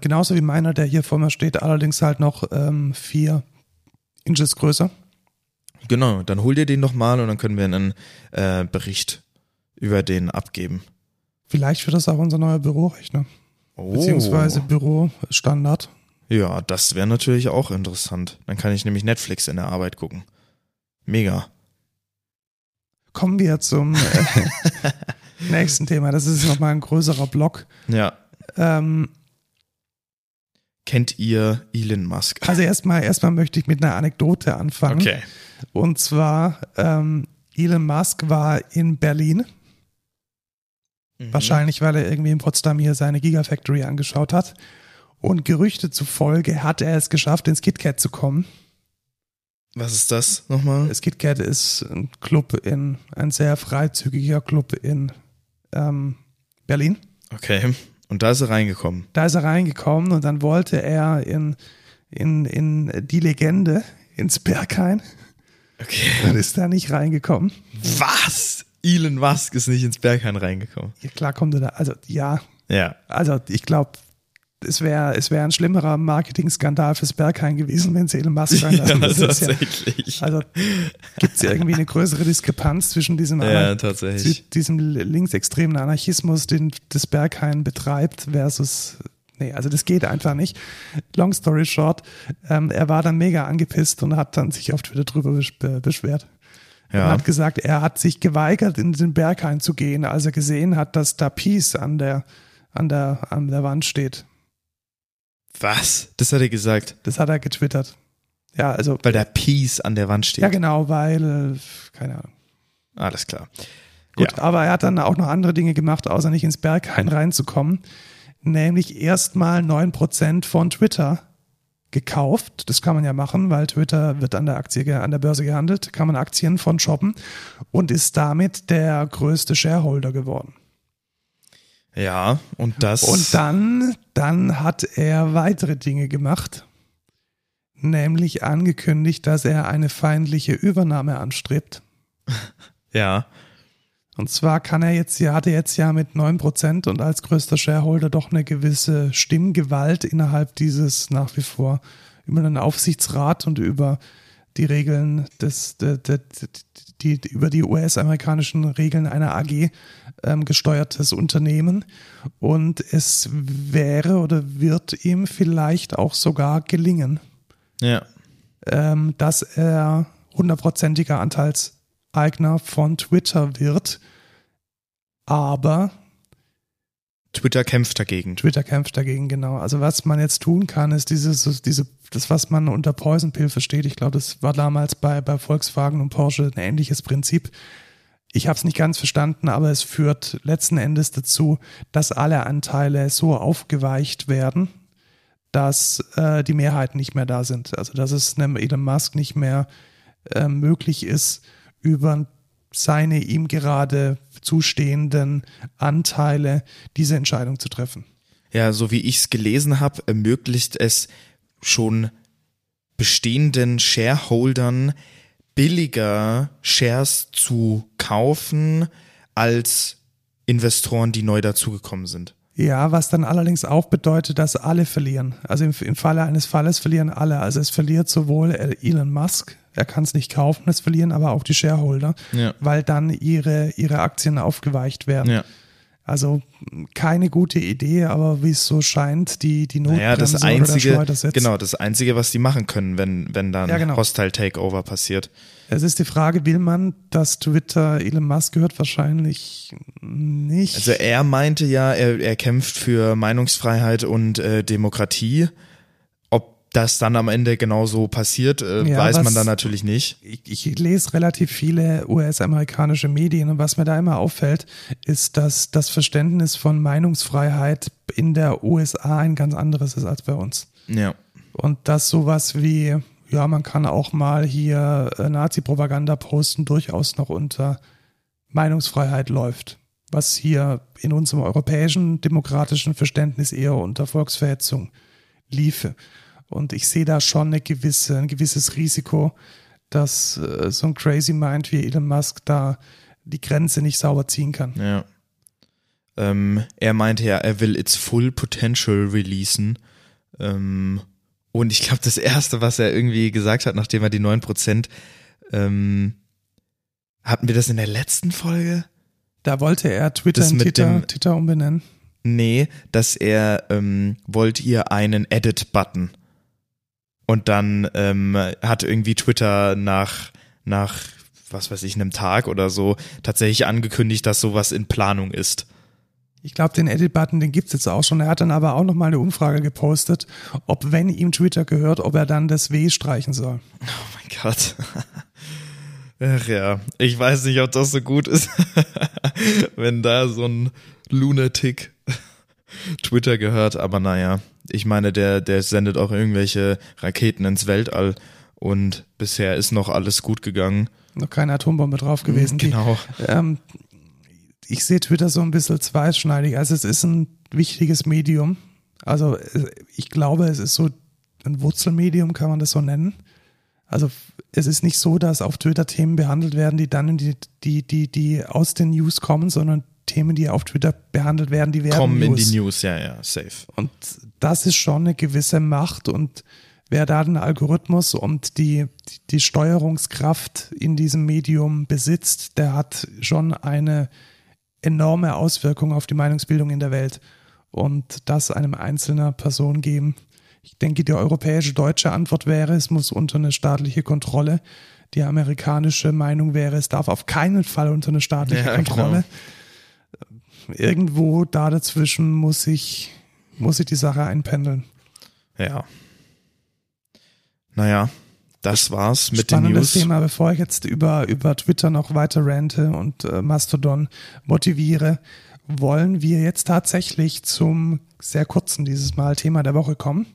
Genauso wie meiner, der hier vor mir steht, allerdings halt noch 4 Inches größer. Genau, dann hol dir den nochmal und dann können wir einen Bericht über den abgeben. Vielleicht wird das auch unser neuer Bürorechner. Oh. Beziehungsweise Bürostandard. Ja, das wäre natürlich auch interessant. Dann kann ich nämlich Netflix in der Arbeit gucken. Mega. Kommen wir zum nächsten Thema. Das ist nochmal ein größerer Block. Ja. Kennt ihr Elon Musk? Also erstmal möchte ich mit einer Anekdote anfangen. Okay. Und zwar, Elon Musk war in Berlin. Wahrscheinlich, weil er irgendwie in Potsdam hier seine Gigafactory angeschaut hat. Und Gerüchte zufolge hat er es geschafft, ins KitKat zu kommen. Was ist das nochmal? Das KitKat ist ein sehr freizügiger Club in Berlin. Okay, und da ist er reingekommen. Und dann wollte er in die Legende, ins Berghain. Okay. Und ist da nicht reingekommen. Was? Elon Musk ist nicht ins Berghain reingekommen. Ja, klar kommt er da. Also, ja. Ja. Also, ich glaube, es wäre ein schlimmerer Marketing-Skandal fürs Berghain gewesen, wenn es Elon Musk reinlassen würde. Ja, tatsächlich. Ja, also, gibt es irgendwie eine größere Diskrepanz zwischen diesem linksextremen Anarchismus, den das Berghain betreibt, versus. Nee, also das geht einfach nicht. Long story short, er war dann mega angepisst und hat dann sich auf Twitter drüber beschwert. Ja. Er hat gesagt, er hat sich geweigert, in den Berghain zu gehen, als er gesehen hat, dass da Peace an der Wand steht. Was? Das hat er gesagt? Das hat er getwittert. Ja, also. Weil da Peace an der Wand steht. Ja, genau, weil, keine Ahnung. Alles klar. Gut, ja. Aber er hat dann auch noch andere Dinge gemacht, außer nicht ins Berghain reinzukommen. Nämlich erstmal 9% von Twitter gekauft. Das kann man ja machen, weil Twitter wird an der Börse gehandelt, kann man Aktien von shoppen und ist damit der größte Shareholder geworden. Ja, und das. Und dann hat er weitere Dinge gemacht, nämlich angekündigt, dass er eine feindliche Übernahme anstrebt. Ja. Und zwar hat er jetzt ja mit 9% und als größter Shareholder doch eine gewisse Stimmgewalt innerhalb dieses nach wie vor über den Aufsichtsrat und über die Regeln über die US-amerikanischen Regeln einer AG gesteuertes Unternehmen, und es wäre oder wird ihm vielleicht auch sogar gelingen, ja, dass er 100%iger Anteilseigner von Twitter wird, aber Twitter kämpft dagegen. Twitter kämpft dagegen, genau. Also was man jetzt tun kann, ist das, was man unter Poison Pill versteht. Ich glaube, das war damals bei Volkswagen und Porsche ein ähnliches Prinzip. Ich habe es nicht ganz verstanden, aber es führt letzten Endes dazu, dass alle Anteile so aufgeweicht werden, dass die Mehrheiten nicht mehr da sind. Also dass es einem Elon Musk nicht mehr möglich ist, über seine ihm gerade zustehenden Anteile diese Entscheidung zu treffen. Ja, so wie ich es gelesen habe, ermöglicht es schon bestehenden Shareholdern, billiger Shares zu kaufen als Investoren, die neu dazugekommen sind. Ja, was dann allerdings auch bedeutet, dass alle verlieren. Also im Falle eines Falles verlieren alle. Also es verliert sowohl Elon Musk, er kann es nicht kaufen, es verlieren aber auch die Shareholder, ja, weil dann ihre Aktien aufgeweicht werden. Ja. Also keine gute Idee, aber wie es so scheint, die Notbremse oder der Schleudersitz. Genau, das Einzige, was die machen können, wenn dann Hostile Takeover passiert. Es ist die Frage, will man, dass Twitter Elon Musk gehört? Wahrscheinlich nicht. Also er meinte ja, er kämpft für Meinungsfreiheit und Demokratie. Das dann am Ende genauso passiert, weiß man dann natürlich nicht. Ich lese relativ viele US-amerikanische Medien, und was mir da immer auffällt, ist, dass das Verständnis von Meinungsfreiheit in der USA ein ganz anderes ist als bei uns. Ja. Und dass sowas wie, ja, man kann auch mal hier Nazi-Propaganda posten, durchaus noch unter Meinungsfreiheit läuft. Was hier in unserem europäischen demokratischen Verständnis eher unter Volksverhetzung liefe. Und ich sehe da schon ein gewisses Risiko, dass so ein Crazy Mind wie Elon Musk da die Grenze nicht sauber ziehen kann. Ja. Er meinte ja, er will its full potential releasen. Und ich glaube, das Erste, was er irgendwie gesagt hat, nachdem er die 9%, hatten wir das in der letzten Folge? Da wollte er Twitter in Twitter umbenennen. Nee, dass er wollt ihr einen Edit-Button? Und dann hat irgendwie Twitter nach, was weiß ich, einem Tag oder so tatsächlich angekündigt, dass sowas in Planung ist. Ich glaube, den Edit-Button, den gibt es jetzt auch schon. Er hat dann aber auch nochmal eine Umfrage gepostet, ob, wenn ihm Twitter gehört, ob er dann das W streichen soll. Oh mein Gott. Ach ja, ich weiß nicht, ob das so gut ist, wenn da so ein Lunatic Twitter gehört. Aber naja. Ich meine, der sendet auch irgendwelche Raketen ins Weltall, und bisher ist noch alles gut gegangen. Noch keine Atombombe drauf gewesen. Genau. Ich sehe Twitter so ein bisschen zweischneidig. Also es ist ein wichtiges Medium. Also ich glaube, es ist so ein Wurzelmedium, kann man das so nennen. Also es ist nicht so, dass auf Twitter Themen behandelt werden, die dann in die aus den News kommen, sondern Themen, die auf Twitter behandelt werden, die werden kommen in die News, ja, safe. Und das ist schon eine gewisse Macht, und wer da den Algorithmus und die Steuerungskraft in diesem Medium besitzt, der hat schon eine enorme Auswirkung auf die Meinungsbildung in der Welt, und das einem einzelner Person geben. Ich denke, die europäische deutsche Antwort wäre, es muss unter eine staatliche Kontrolle. Die amerikanische Meinung wäre, es darf auf keinen Fall unter eine staatliche Kontrolle. Genau. Irgendwo da dazwischen muss ich die Sache einpendeln. Ja. Naja, das war's mit den News. Spannendes Thema, bevor ich jetzt über Twitter noch weiter rante und Mastodon motiviere, wollen wir jetzt tatsächlich zum sehr kurzen, dieses Mal, Thema der Woche kommen.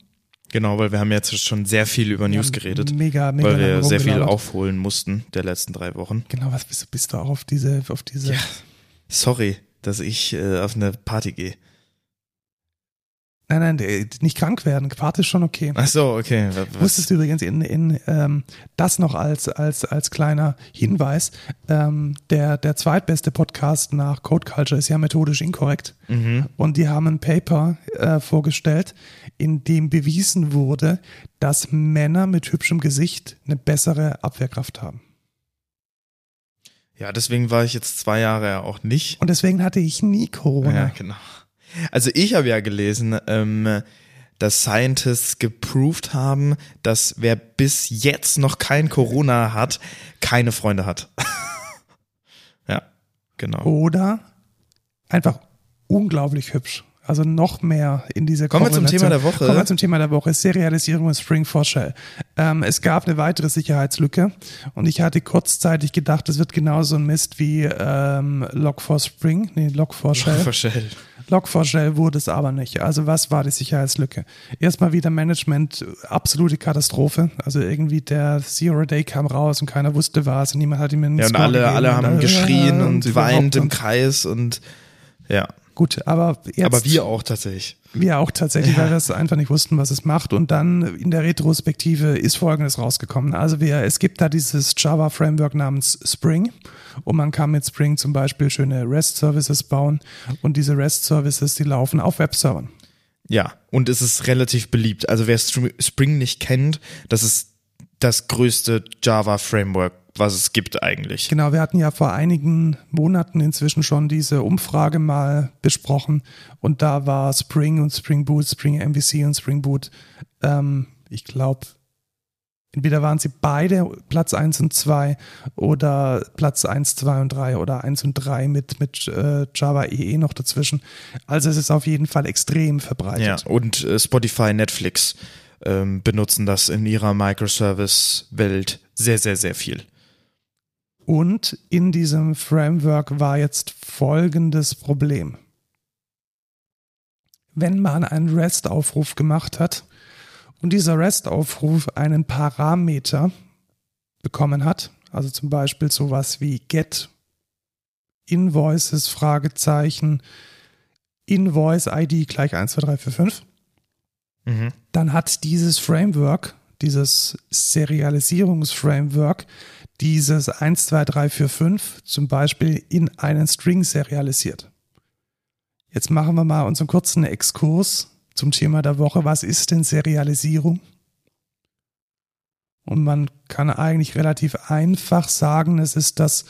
Genau, weil wir haben jetzt schon sehr viel über News geredet, mega weil wir sehr viel aufholen mussten der letzten 3 Wochen. Genau, was bist du auch auf diese... Ja, sorry, dass ich auf eine Party gehe. Nein, nicht krank werden. Quarte ist schon okay. Ach so, okay. Wusstest du übrigens in das noch als kleiner Hinweis, der zweitbeste Podcast nach Code Culture ist ja methodisch inkorrekt. Mhm. Und die haben ein Paper vorgestellt, in dem bewiesen wurde, dass Männer mit hübschem Gesicht eine bessere Abwehrkraft haben. Ja, deswegen war ich jetzt 2 Jahre ja auch nicht. Und deswegen hatte ich nie Corona. Ja, genau. Also ich habe ja gelesen, dass Scientists geproved haben, dass wer bis jetzt noch kein Corona hat, keine Freunde hat. Ja, genau. Oder einfach unglaublich hübsch. Also noch mehr in diese Kombination. Kommen wir zum Thema der Woche. Serialisierung und Spring Foreshell. Es gab eine weitere Sicherheitslücke und ich hatte kurzzeitig gedacht, es wird genauso ein Mist wie Log4Shell. Log4Shell wurde es aber nicht. Also was war die Sicherheitslücke? Erstmal wieder Management, absolute Katastrophe. Also irgendwie der Zero Day kam raus und keiner wusste was und niemand hat ihm einen Score gegeben. Ja, und alle haben geschrien und weint im Kreis und ja. Gut, aber jetzt. Aber wir auch tatsächlich. Weil wir es einfach nicht wussten, was es macht. Und dann in der Retrospektive ist Folgendes rausgekommen. Also es gibt da dieses Java-Framework namens Spring. Und man kann mit Spring zum Beispiel schöne REST-Services bauen. Und diese REST-Services, die laufen auf Webservern. Ja, und es ist relativ beliebt. Also wer Spring nicht kennt, das ist das größte Java-Framework, was es gibt eigentlich. Genau, wir hatten ja vor einigen Monaten inzwischen schon diese Umfrage mal besprochen und da war Spring und Spring Boot, Spring MVC und Spring Boot, ich glaube, entweder waren sie beide Platz 1 und 2 oder Platz 1, 2 und 3 oder 1 und 3 mit Java EE noch dazwischen. Also es ist auf jeden Fall extrem verbreitet. Ja, und Spotify, Netflix benutzen das in ihrer Microservice-Welt sehr, sehr, sehr viel. Und in diesem Framework war jetzt folgendes Problem. Wenn man einen REST-Aufruf gemacht hat und dieser REST-Aufruf einen Parameter bekommen hat, also zum Beispiel sowas wie get Invoices, Fragezeichen, Invoice-ID gleich 12345, dann hat dieses Framework, dieses Serialisierungsframework, dieses 1, 2, 3, 4, 5 zum Beispiel in einen String serialisiert. Jetzt machen wir mal unseren kurzen Exkurs zum Thema der Woche. Was ist denn Serialisierung? Und man kann eigentlich relativ einfach sagen, es ist das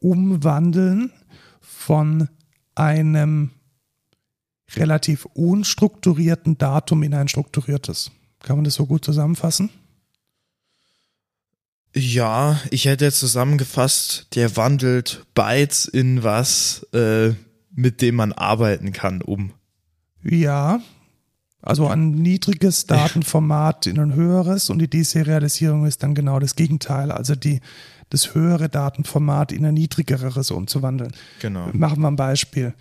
Umwandeln von einem relativ unstrukturierten Datum in ein strukturiertes. Kann man das so gut zusammenfassen? Ja, ich hätte jetzt zusammengefasst, der wandelt Bytes in was, mit dem man arbeiten kann, um. Ja, also ein niedriges Datenformat in ein höheres und die Deserialisierung ist dann genau das Gegenteil, also das höhere Datenformat in ein niedrigeres umzuwandeln. Genau. Machen wir ein Beispiel.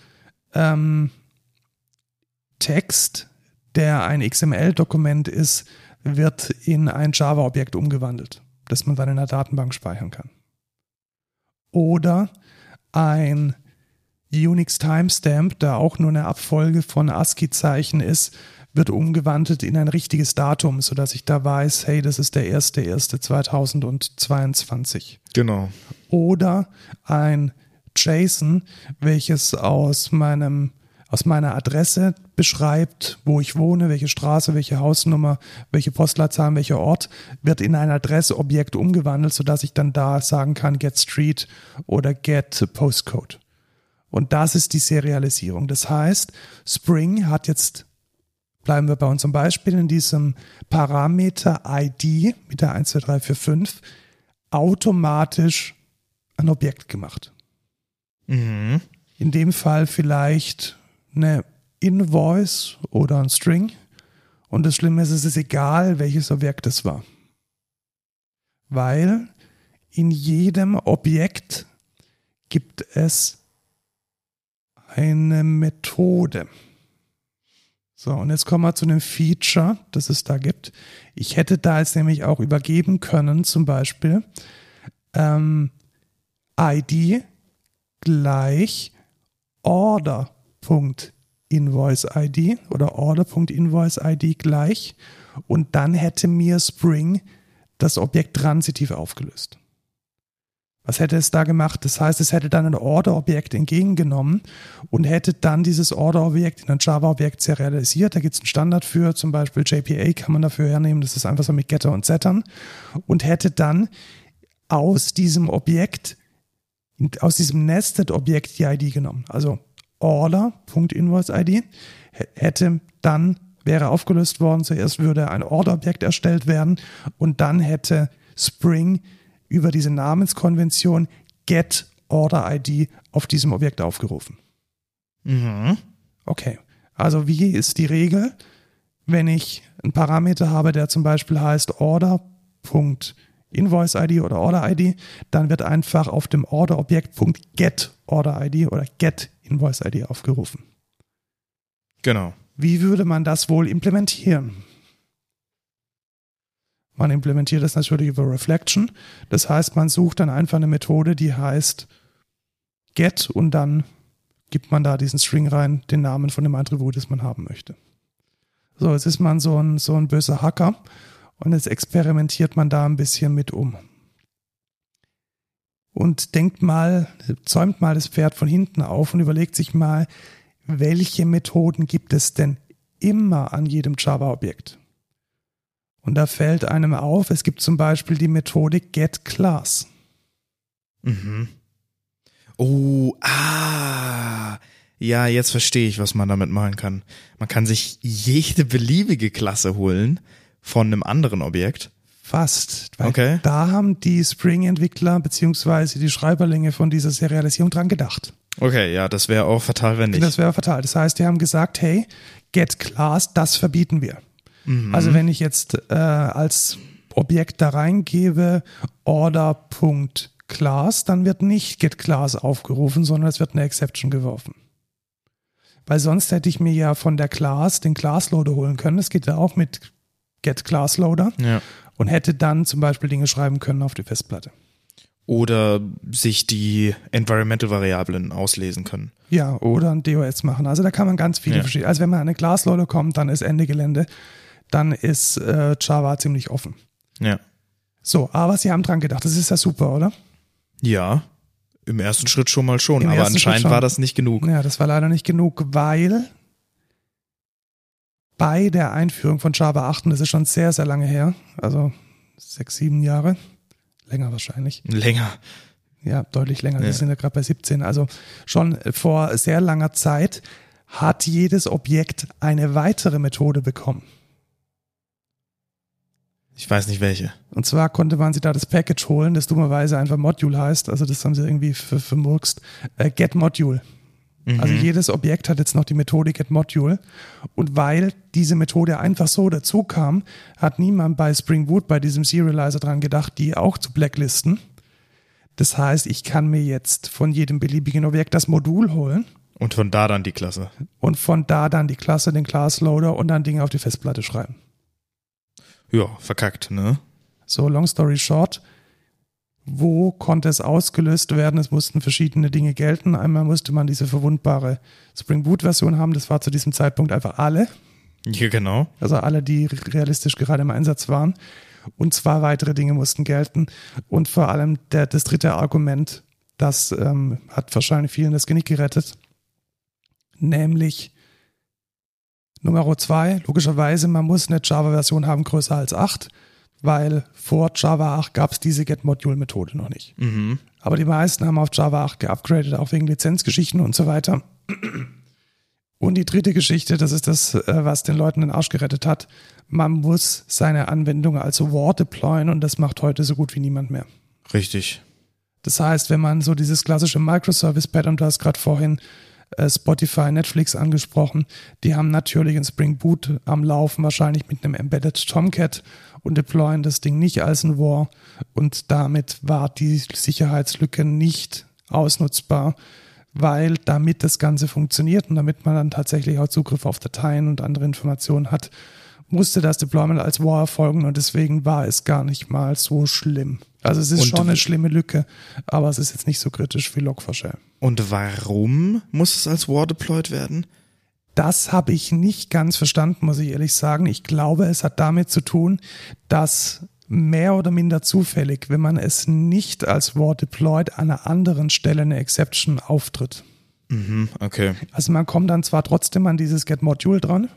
Text, der ein XML-Dokument ist, wird in ein Java-Objekt umgewandelt, das man dann in einer Datenbank speichern kann. Oder ein Unix-Timestamp, da auch nur eine Abfolge von ASCII-Zeichen ist, wird umgewandelt in ein richtiges Datum, sodass ich da weiß, hey, das ist der 1.1.2022. Genau. Oder ein JSON, welches aus meiner Adresse beschreibt, wo ich wohne, welche Straße, welche Hausnummer, welche Postleitzahl, welcher Ort, wird in ein Adresseobjekt umgewandelt, sodass ich dann da sagen kann, get Street oder get Postcode. Und das ist die Serialisierung. Das heißt, Spring hat jetzt, bleiben wir bei unserem Beispiel, in diesem Parameter ID mit der 12345 automatisch ein Objekt gemacht. Mhm. In dem Fall vielleicht eine Invoice oder ein String. Und das Schlimme ist, es ist egal, welches Objekt es war. Weil in jedem Objekt gibt es eine Methode. So, und jetzt kommen wir zu einem Feature, das es da gibt. Ich hätte da jetzt nämlich auch übergeben können, zum Beispiel ID gleich Order.Punkt Invoice-ID oder Order.Invoice-ID gleich und dann hätte mir Spring das Objekt transitiv aufgelöst. Was hätte es da gemacht? Das heißt, es hätte dann ein Order-Objekt entgegengenommen und hätte dann dieses Order-Objekt in ein Java-Objekt serialisiert. Da gibt es einen Standard für, zum Beispiel JPA kann man dafür hernehmen, das ist einfach so mit Getter und Settern und hätte dann aus diesem Objekt, aus diesem Nested-Objekt die ID genommen. Also Order.Invoice-ID hätte dann, wäre aufgelöst worden, zuerst würde ein Order-Objekt erstellt werden und dann hätte Spring über diese Namenskonvention GetOrderID auf diesem Objekt aufgerufen. Mhm. Okay, also wie ist die Regel, wenn ich einen Parameter habe, der zum Beispiel heißt Order.InvoiceID oder OrderID, dann wird einfach auf dem Orderobjekt .GetOrderID oder GetInvoiceID aufgerufen. Genau. Wie würde man das wohl implementieren? Man implementiert das natürlich über Reflection. Das heißt, man sucht dann einfach eine Methode, die heißt get und dann gibt man da diesen String rein, den Namen von dem Attribut, das man haben möchte. So, jetzt ist man so ein böser Hacker und jetzt experimentiert man da ein bisschen mit um. Und denkt mal, zäumt mal das Pferd von hinten auf und überlegt sich mal, welche Methoden gibt es denn immer an jedem Java-Objekt? Und da fällt einem auf, es gibt zum Beispiel die Methode getClass. Mhm. Ja, jetzt verstehe ich, was man damit machen kann. Man kann sich jede beliebige Klasse holen von einem anderen Objekt. Fast. Weil okay. Da haben die Spring-Entwickler bzw. die Schreiberlinge von dieser Serialisierung dran gedacht. Okay, ja, das wäre auch fatal, wenn nicht. Das wäre fatal. Das heißt, die haben gesagt, hey, getClass, das verbieten wir. Also wenn ich jetzt als Objekt da reingebe order.class, dann wird nicht getClass aufgerufen, sondern es wird eine Exception geworfen. Weil sonst hätte ich mir ja von der Class den Classloader holen können. Das geht ja auch mit getClassLoader und hätte dann zum Beispiel Dinge schreiben können auf die Festplatte. Oder sich die Environmental-Variablen auslesen können. Ja, oder ein DOS machen. Also da kann man ganz viele verschiedene. Also wenn man an eine Glassloader kommt, dann ist Ende Gelände. Dann ist Java ziemlich offen. Ja. So, aber Sie haben dran gedacht. Das ist ja super, oder? Ja, im ersten Schritt schon mal schon. Aber anscheinend war das nicht genug. Ja, das war leider nicht genug, weil bei der Einführung von Java 8, und das ist schon sehr, sehr lange her, also 6-7 Jahre, länger wahrscheinlich. Länger. Ja, deutlich länger. Ja. Wir sind ja gerade bei 17. Also schon vor sehr langer Zeit hat jedes Objekt eine weitere Methode bekommen. Ich weiß nicht welche. Und zwar konnte man sich da das Package holen, das dummerweise einfach Module heißt. Also das haben sie irgendwie vermurkst. GetModule. Mhm. Also jedes Objekt hat jetzt noch die Methode getModule. Und weil diese Methode einfach so dazu kam, hat niemand bei Spring Boot, bei diesem Serializer dran gedacht, die auch zu blacklisten. Das heißt, ich kann mir jetzt von jedem beliebigen Objekt das Modul holen. Und von da dann die Klasse. Und von da dann die Klasse, den Classloader und dann Dinge auf die Festplatte schreiben. Ja, verkackt, ne? So, long story short. Wo konnte es ausgelöst werden? Es mussten verschiedene Dinge gelten. Einmal musste man diese verwundbare Spring Boot-Version haben. Das war zu diesem Zeitpunkt einfach alle. Ja, genau. Also alle, die realistisch gerade im Einsatz waren. Und zwar weitere Dinge mussten gelten. Und vor allem das dritte Argument, das hat wahrscheinlich vielen das Genick gerettet. Nämlich Nummer 2, logischerweise, man muss eine Java-Version haben größer als 8. Weil vor Java 8 gab es diese GetModule-Methode noch nicht. Mhm. Aber die meisten haben auf Java 8 geupgradet, auch wegen Lizenzgeschichten und so weiter. Und die dritte Geschichte, das ist das, was den Leuten den Arsch gerettet hat, man muss seine Anwendung als War deployen und das macht heute so gut wie niemand mehr. Richtig. Das heißt, wenn man so dieses klassische Microservice-Pattern, du hast gerade vorhin Spotify, Netflix angesprochen, die haben natürlich ein Spring Boot am Laufen, wahrscheinlich mit einem Embedded Tomcat und deployen das Ding nicht als ein War und damit war die Sicherheitslücke nicht ausnutzbar, weil damit das Ganze funktioniert und damit man dann tatsächlich auch Zugriff auf Dateien und andere Informationen hat, musste das Deployment als War erfolgen und deswegen war es gar nicht mal so schlimm. Also es ist und schon eine schlimme Lücke, aber es ist jetzt nicht so kritisch wie Log4Shell. Und warum muss es als War deployed werden? Das habe ich nicht ganz verstanden, muss ich ehrlich sagen. Ich glaube, es hat damit zu tun, dass mehr oder minder zufällig, wenn man es nicht als Wort deployed, an einer anderen Stelle eine Exception auftritt. Mhm, okay. Also man kommt dann zwar trotzdem an dieses Get-Module dran,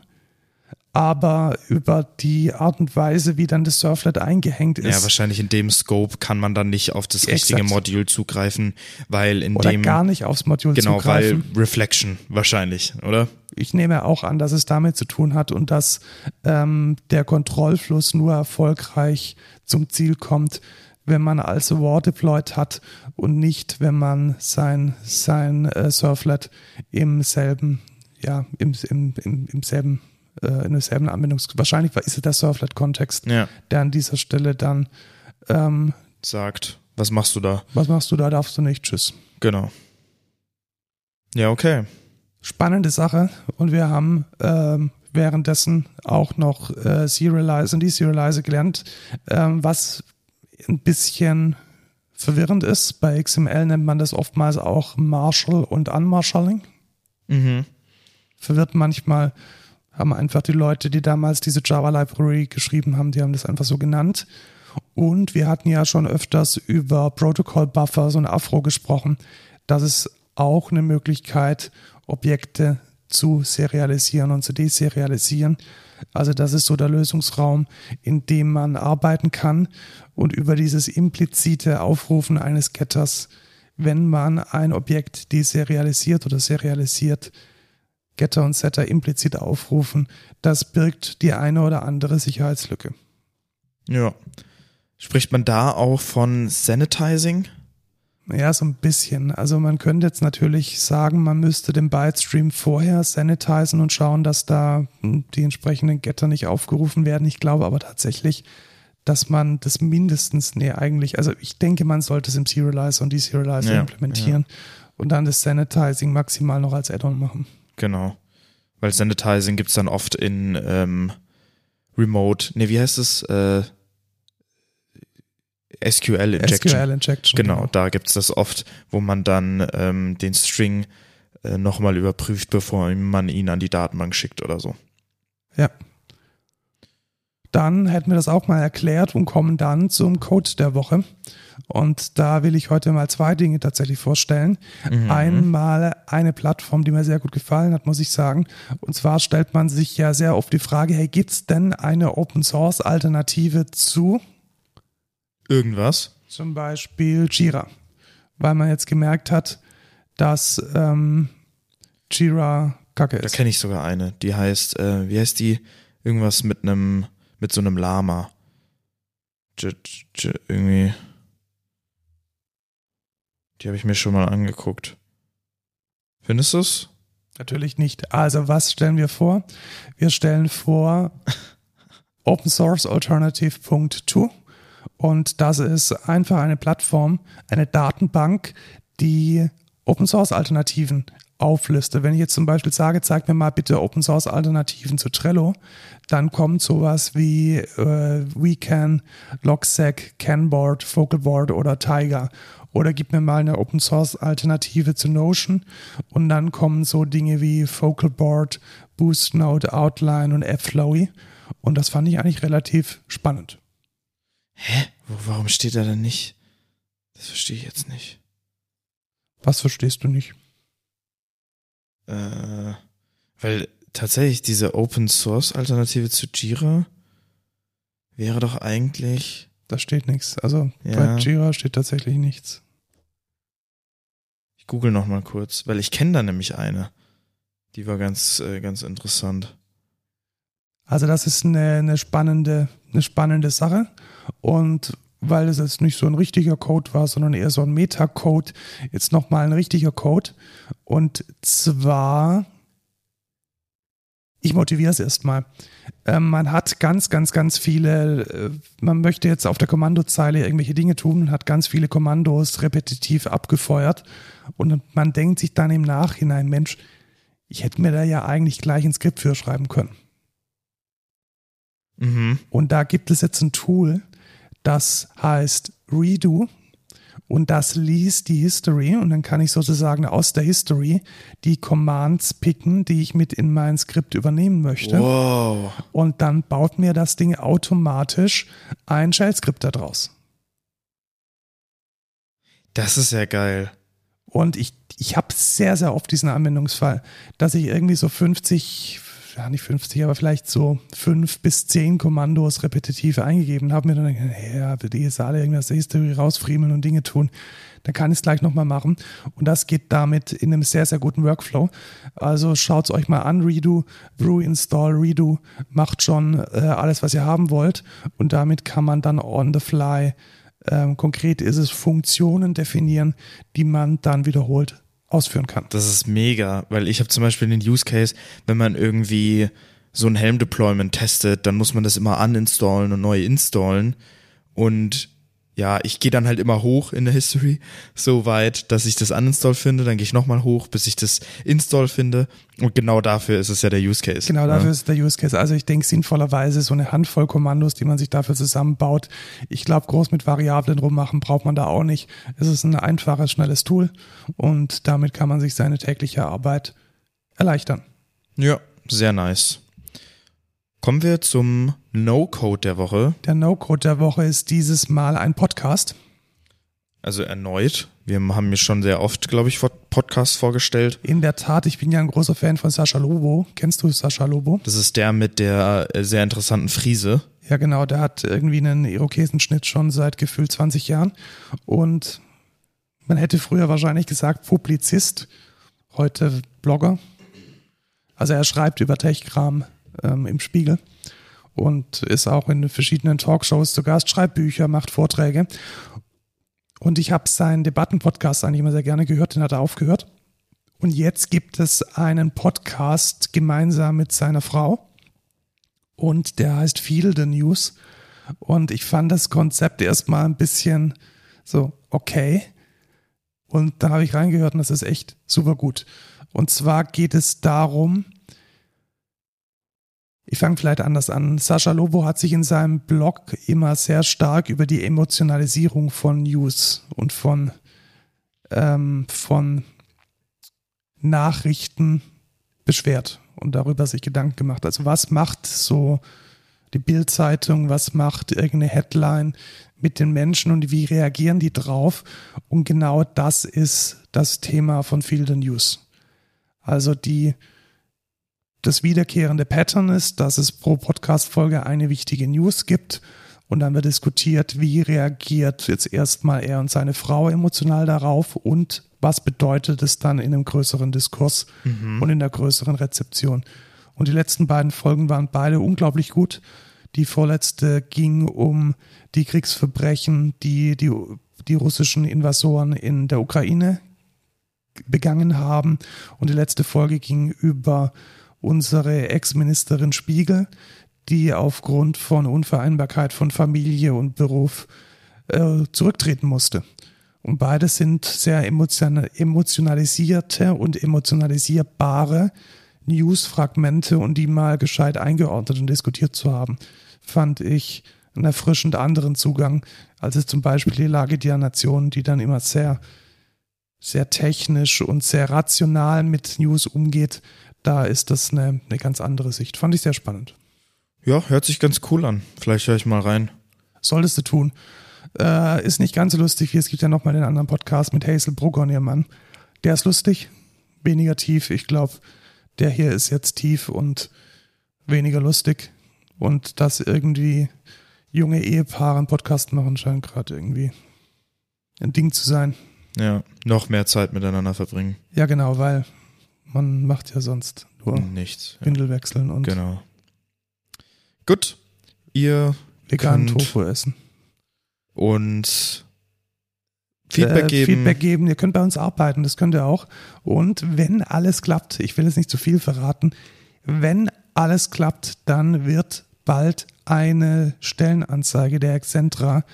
aber über die Art und Weise, wie dann das Servlet eingehängt ist. Ja, wahrscheinlich in dem Scope kann man dann nicht auf das richtige Modul zugreifen, weil in oder dem... Oder gar nicht aufs Modul zugreifen. Genau, weil Reflection wahrscheinlich, oder? Ich nehme auch an, dass es damit zu tun hat und dass der Kontrollfluss nur erfolgreich zum Ziel kommt, wenn man als War deployed hat und nicht, wenn man sein Servlet in derselben Anwendungs... Wahrscheinlich ist es der Servlet-Kontext, der an dieser Stelle dann sagt, was machst du da? Was machst du da? Darfst du nicht. Tschüss. Genau. Ja, okay. Spannende Sache. Und wir haben währenddessen auch noch Serialize und Deserialize gelernt, was ein bisschen verwirrend ist. Bei XML nennt man das oftmals auch Marshall und Unmarshalling. Mhm. Verwirrt manchmal... haben einfach die Leute, die damals diese Java-Library geschrieben haben, die haben das einfach so genannt. Und wir hatten ja schon öfters über Protocol-Buffers und Afro gesprochen. Das ist auch eine Möglichkeit, Objekte zu serialisieren und zu deserialisieren. Also das ist so der Lösungsraum, in dem man arbeiten kann. Und über dieses implizite Aufrufen eines Getters, wenn man ein Objekt deserialisiert oder serialisiert, Getter und Setter implizit aufrufen, das birgt die eine oder andere Sicherheitslücke. Ja. Spricht man da auch von Sanitizing? Ja, so ein bisschen. Also man könnte jetzt natürlich sagen, man müsste den Byte-Stream vorher sanitizen und schauen, dass da die entsprechenden Getter nicht aufgerufen werden. Ich glaube aber tatsächlich, dass man das mindestens, ich denke, man sollte es im Serializer und Deserializer implementieren und dann das Sanitizing maximal noch als Add-on machen. Genau, weil Sanitizing gibt es dann oft in SQL Injection. SQL Injection. Genau, da gibt es das oft, wo man dann den String nochmal überprüft, bevor man ihn an die Datenbank schickt oder so. Ja. Dann hätten wir das auch mal erklärt und kommen dann zum Code der Woche. Und da will ich heute mal zwei Dinge tatsächlich vorstellen. Mhm. Einmal eine Plattform, die mir sehr gut gefallen hat, muss ich sagen. Und zwar stellt man sich ja sehr oft die Frage, hey, gibt es denn eine Open-Source-Alternative zu irgendwas? Zum Beispiel Jira. Weil man jetzt gemerkt hat, dass Jira kacke ist. Da kenne ich sogar eine. Die heißt, wie heißt die? Irgendwas mit so einem Lama. Irgendwie. Die habe ich mir schon mal angeguckt. Findest du es? Natürlich nicht. Also was stellen wir vor? Wir stellen vor opensourcealternative.to und das ist einfach eine Plattform, eine Datenbank, die Open-Source-Alternativen auflistet. Wenn ich jetzt zum Beispiel sage, zeig mir mal bitte Open-Source-Alternativen zu Trello, dann kommt sowas wie WeCan, Logsec, Canboard, Focalboard oder Tiger. Oder gib mir mal eine Open-Source-Alternative zu Notion und dann kommen so Dinge wie Focalboard, BoostNote, Outline und AppFlowy. Und das fand ich eigentlich relativ spannend. Hä? Warum steht da denn nicht? Das verstehe ich jetzt nicht. Was verstehst du nicht? Weil tatsächlich diese Open-Source-Alternative zu Jira wäre doch eigentlich... Da steht nichts. Also bei Jira steht tatsächlich nichts. Ich google nochmal kurz, weil ich kenne da nämlich eine. Die war ganz interessant. Also das ist eine spannende Sache. Und weil es jetzt nicht so ein richtiger Code war, sondern eher so ein Metacode, jetzt nochmal ein richtiger Code. Und zwar... Ich motiviere es erstmal. Man hat ganz viele, man möchte jetzt auf der Kommandozeile irgendwelche Dinge tun und hat ganz viele Kommandos repetitiv abgefeuert und man denkt sich dann im Nachhinein, Mensch, ich hätte mir da ja eigentlich gleich ein Skript für schreiben können. Mhm. Und da gibt es jetzt ein Tool, das heißt Redo und das liest die History und dann kann ich sozusagen aus der History die Commands picken, die ich mit in mein Skript übernehmen möchte. Wow. Und dann baut mir das Ding automatisch ein Shell-Skript daraus. Das ist ja geil. Und ich habe sehr, sehr oft diesen Anwendungsfall, dass ich irgendwie so vielleicht so 5 bis 10 Kommandos repetitiv eingegeben habe, mir dann gedacht, ja, die ist alle irgendwas der Historie rausfriemeln und Dinge tun, dann kann ich es gleich nochmal machen. Und das geht damit in einem sehr, sehr guten Workflow. Also schaut es euch mal an, Redo, Brew, Install, Redo, macht schon alles, was ihr haben wollt. Und damit kann man dann on the fly, konkret ist es, Funktionen definieren, die man dann wiederholt ausführen kann. Das ist mega, weil ich habe zum Beispiel den Use Case, wenn man irgendwie so ein Helm-Deployment testet, dann muss man das immer uninstallen und neu installen und ja, ich gehe dann halt immer hoch in der History, so weit, dass ich das uninstall finde, dann gehe ich nochmal hoch, bis ich das install finde und genau dafür ist es ja der Use Case. Genau dafür ist der Use Case, also ich denke sinnvollerweise so eine Handvoll Kommandos, die man sich dafür zusammenbaut. Ich glaube, groß mit Variablen rummachen braucht man da auch nicht. Es ist ein einfaches, schnelles Tool und damit kann man sich seine tägliche Arbeit erleichtern. Ja, sehr nice. Kommen wir zum No-Code der Woche. Der No-Code der Woche ist dieses Mal ein Podcast. Also erneut. Wir haben mir schon sehr oft, glaube ich, Podcasts vorgestellt. In der Tat, ich bin ja ein großer Fan von Sascha Lobo. Kennst du Sascha Lobo? Das ist der mit der sehr interessanten Frise. Ja genau, der hat irgendwie einen Irokesenschnitt schon seit gefühlt 20 Jahren. Und man hätte früher wahrscheinlich gesagt Publizist, heute Blogger. Also er schreibt über Tech-Kram im Spiegel und ist auch in verschiedenen Talkshows zu Gast, schreibt Bücher, macht Vorträge und ich habe seinen Debattenpodcast eigentlich immer sehr gerne gehört, den hat er aufgehört und jetzt gibt es einen Podcast gemeinsam mit seiner Frau und der heißt Feel the News und ich fand das Konzept erstmal ein bisschen so okay und dann habe ich reingehört und das ist echt super gut und zwar geht es darum, ich fange vielleicht anders an. Sascha Lobo hat sich in seinem Blog immer sehr stark über die Emotionalisierung von News und von Nachrichten beschwert und darüber sich Gedanken gemacht. Also was macht so die Bild-Zeitung, was macht irgendeine Headline mit den Menschen und wie reagieren die drauf? Und genau das ist das Thema von Feel the News. Also das wiederkehrende Pattern ist, dass es pro Podcast-Folge eine wichtige News gibt und dann wird diskutiert, wie reagiert jetzt erstmal er und seine Frau emotional darauf und was bedeutet es dann in einem größeren Diskurs und in der größeren Rezeption. Und die letzten beiden Folgen waren beide unglaublich gut. Die vorletzte ging um die Kriegsverbrechen, die russischen Invasoren in der Ukraine begangen haben und die letzte Folge ging über unsere Ex-Ministerin Spiegel, die aufgrund von Unvereinbarkeit von Familie und Beruf zurücktreten musste. Und beides sind sehr emotionalisierte und emotionalisierbare News-Fragmente und die mal gescheit eingeordnet und diskutiert zu haben, fand ich einen erfrischend anderen Zugang, als es zum Beispiel die Lage der Nation, die dann immer sehr, sehr technisch und sehr rational mit News umgeht. Da ist das eine ganz andere Sicht. Fand ich sehr spannend. Ja, hört sich ganz cool an. Vielleicht höre ich mal rein. Solltest du tun. Ist nicht ganz so lustig. Es gibt ja nochmal den anderen Podcast mit Hazel Brugger und ihrem Mann. Der ist lustig, weniger tief. Ich glaube, der hier ist jetzt tief und weniger lustig. Und dass irgendwie junge Ehepaare einen Podcast machen, scheint gerade irgendwie ein Ding zu sein. Ja, noch mehr Zeit miteinander verbringen. Ja, genau, weil man macht ja sonst nur nichts. Windel wechseln und genau. Gut. Ihr veganen Tofu essen. Und Feedback geben. Feedback geben. Ihr könnt bei uns arbeiten, das könnt ihr auch. Und wenn alles klappt, ich will jetzt nicht zu viel verraten, wenn alles klappt, dann wird bald eine Stellenanzeige der Exzentra